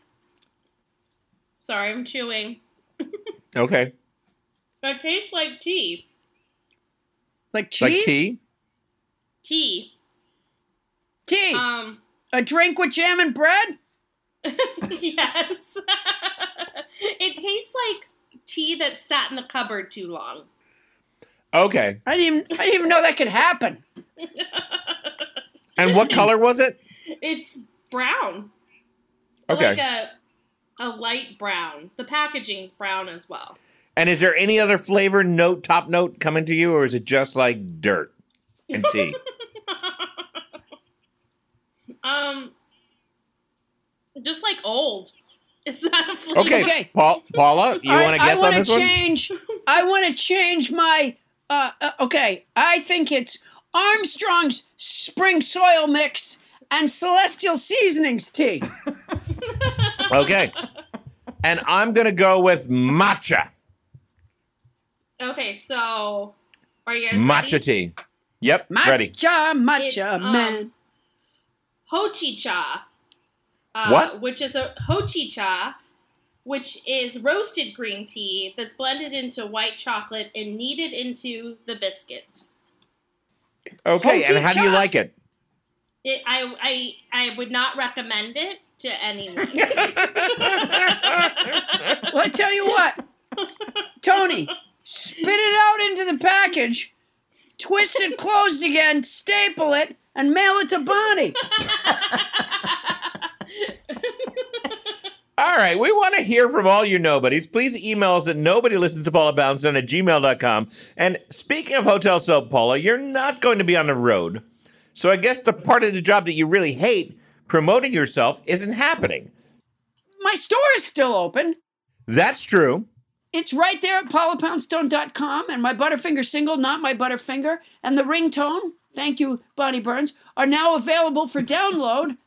Sorry, I'm chewing. Okay. That tastes like tea. Like cheese? Like tea? Tea. Tea. Um, a drink with jam and bread? Yes. It tastes like tea that sat in the cupboard too long. Okay. I didn't even, I didn't even know that could happen. And what color was it? It's brown. Okay. Like a, a light brown. The packaging's brown as well. And is there any other flavor note, top note coming to you, or is it just like dirt and tea? um, just like old. Is that a flavor? Okay, okay. Pa- Paula, you want to guess I on this change, one? I want to change my, uh, uh, okay, I think it's Armstrong's Spring Soil Mix and Celestial Seasonings Tea. Okay. And I'm going to go with matcha. Okay, so are you guys matcha ready? Tea. Yep, matcha, ready. Matcha, matcha, man. Um, hojicha. Uh, what? Which is a hojicha, which is roasted green tea that's blended into white chocolate and kneaded into the biscuits. Okay, hojicha. And how do you like it? It I, I I would not recommend it to anyone. Well, I tell you what, Tony, spit it out into the package, twist it closed again, staple it, and mail it to Bonnie. All right, we want to hear from all you nobodies. Please email us at nobody listens to Paula Bounds at gmail dot com. And speaking of hotel soap, Paula, you're not going to be on the road. So I guess the part of the job that you really hate, promoting yourself, isn't happening. My store is still open. That's true. It's right there at paula poundstone dot com, and my Butterfinger single, Not My Butterfinger, and the ringtone, thank you, Bonnie Burns, are now available for download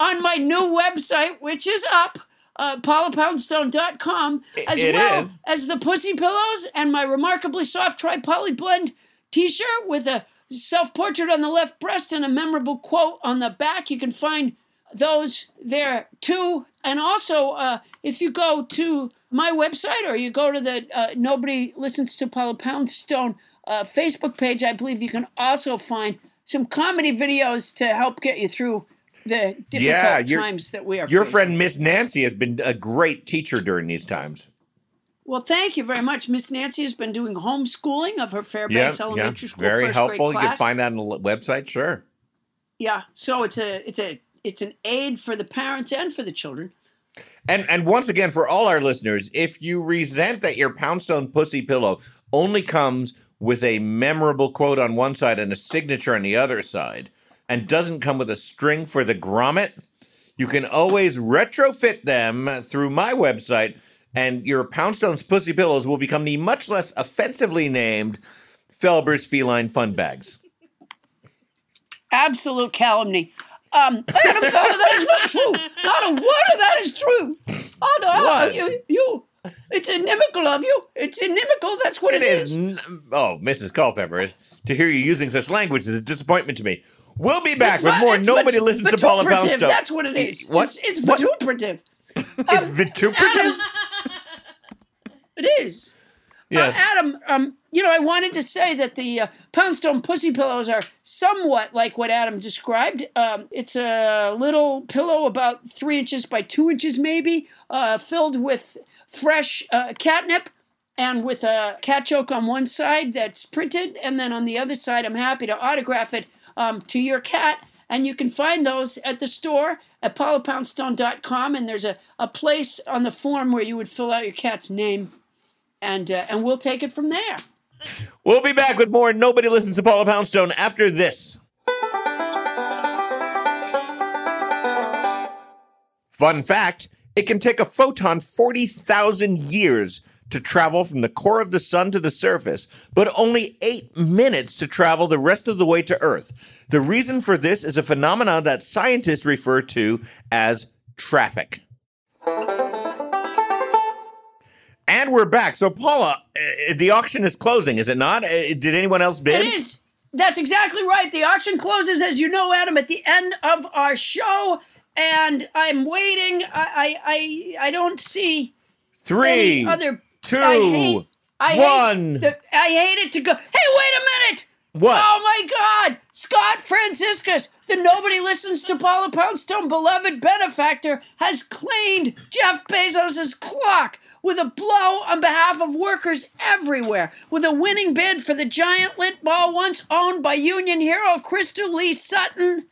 on my new website, which is up, uh, paula poundstone dot com, as it well is. As the Pussy Pillows and my remarkably soft tri-poly blend t-shirt with a self-portrait on the left breast and a memorable quote on the back. You can find those there, too. And also, uh, if you go to my website or you go to the uh, Nobody Listens to Paula Poundstone uh, Facebook page, I believe you can also find some comedy videos to help get you through the difficult yeah, times that we are your facing. Friend Miss Nancy has been a great teacher during these times. Well, thank you very much. Miss Nancy has been doing homeschooling of her Fairbanks yeah, Elementary yeah. School very first helpful. Grade class. You can find that on the website, sure. Yeah, so it's a it's a it's an aid for the parents and for the children. And and once again, for all our listeners, if you resent that your Poundstone Pussy Pillow only comes with a memorable quote on one side and a signature on the other side, and doesn't come with a string for the grommet, you can always retrofit them through my website, and your Poundstone's Pussy Pillows will become the much less offensively named Felber's Feline Fun Bags. Absolute calumny. Um, Adam, Felber, that is not true. Not a word of that is true. Oh, no. What? You, you, it's inimical of you. It's inimical. That's what it, it is. is. Oh, Missus Culpepper, to hear you using such language is a disappointment to me. We'll be back it's with more. Nobody vit- listens to Paula Poundstone. That's what it is. What? It's, it's vituperative. What? Um, it's vituperative? It is. Yes. Uh, Adam, um, you know, I wanted to say that the uh, Poundstone Pussy Pillows are somewhat like what Adam described. Um, it's a little pillow about three inches by two inches maybe, uh, filled with fresh uh, catnip and with a cat joke on one side that's printed. And then on the other side, I'm happy to autograph it Um, to your cat, and you can find those at the store at paula poundstone dot com, and there's a, a place on the form where you would fill out your cat's name, and uh, and we'll take it from there. We'll be back with more Nobody Listens to Paula Poundstone after this. Fun fact, it can take a photon forty thousand years to travel from the core of the sun to the surface, but only eight minutes to travel the rest of the way to Earth. The reason for this is a phenomenon that scientists refer to as traffic. And we're back. So, Paula, uh, the auction is closing, is it not? Uh, did anyone else bid? It is. That's exactly right. The auction closes, as you know, Adam, at the end of our show. and I'm waiting. I I I, I don't see three any other two. I hate, I one. Hate the, I hate it to go. Hey, wait a minute. What? Oh, my God. Scott Franciscus, the nobody listens to Paula Poundstone beloved benefactor, has claimed Jeff Bezos' clock with a blow on behalf of workers everywhere, with a winning bid for the giant lit ball once owned by union hero Crystal Lee Sutton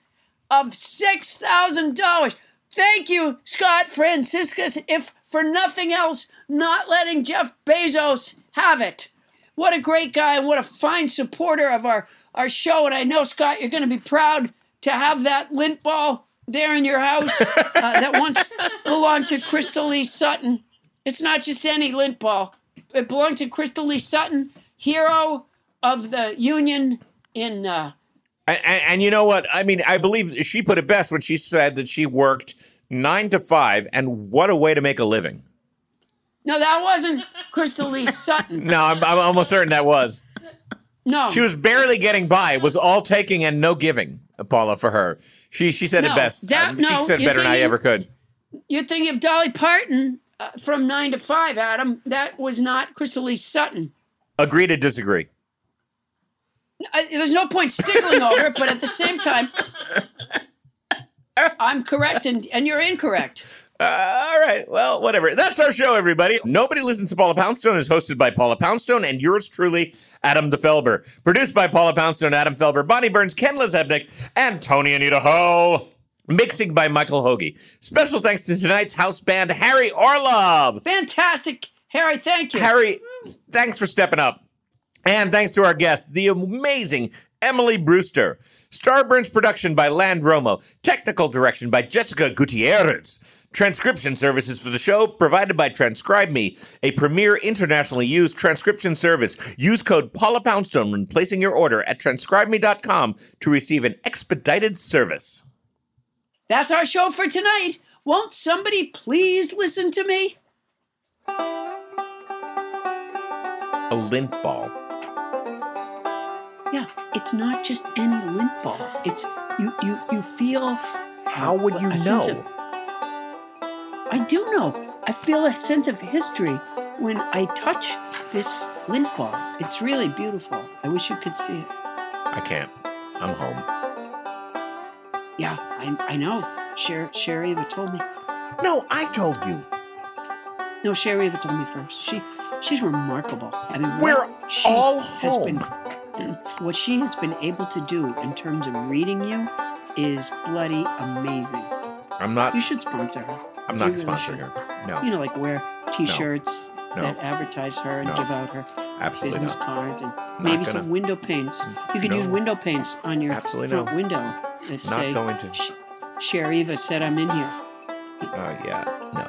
of six thousand dollars. Thank you, Scott Franciscus, if for nothing else, not letting Jeff Bezos have it. What a great guy and what a fine supporter of our, our show. And I know, Scott, you're going to be proud to have that lint ball there in your house uh, that once belonged to Crystal Lee Sutton. It's not just any lint ball. It belonged to Crystal Lee Sutton, hero of the Union in... Uh, and, and, and you know what? I mean, I believe she put it best when she said that she worked nine to five, and what a way to make a living. No, that wasn't Crystal Lee Sutton. No, I'm, I'm almost certain that was. No. She was barely getting by. It was all taking and no giving, Paula, for her. She she said no, it best. That, um, no, she said it better thinking, than I ever could. You're thinking of Dolly Parton uh, from nine to five, Adam. That was not Crystal Lee Sutton. Agree to disagree. I, there's no point stickling over it, but at the same time, I'm correct and, and you're incorrect. Uh, all right. Well, whatever. That's our show, everybody. Nobody Listens to Paula Poundstone is hosted by Paula Poundstone and yours truly, Adam DeFelber. Produced by Paula Poundstone, Adam Felber, Bonnie Burns, Ken Lezebnik, and Tony Anita Hull. Mixing by Michael Hoagie. Special thanks to tonight's house band, Harry Orlove. Fantastic, Harry. Thank you. Harry, thanks for stepping up. And thanks to our guest, the amazing Emily Brewster. Starburns production by Land Romo. Technical direction by Jessica Gutierrez. Transcription services for the show provided by TranscribeMe, a premier internationally used transcription service. Use code Paula Poundstone when placing your order at transcribe me dot com to receive an expedited service. That's our show for tonight. Won't somebody please listen to me? A lint ball. Yeah, it's not just any lint ball. It's you. You. You feel. How would you know? I do know. I feel a sense of history when I touch this lint ball. It's really beautiful. I wish you could see it. I can't. I'm home. Yeah, I, I know. Sher, Sherry Eva told me. No, I told you. No, Sherry Eva told me first. She, she's remarkable. I mean, we're all home. Been, what she has been able to do in terms of reading you is bloody amazing. I'm not. You should sponsor her. I'm not sponsoring her. No. You know, like wear T-shirts no. No. that advertise her and no. give out her Absolutely business not. cards and not maybe gonna. some window paints. You could no. use window paints on your Absolutely front no. window that not say, going to. Sh- Cher Eva said I'm in here. Oh, uh, yeah. No.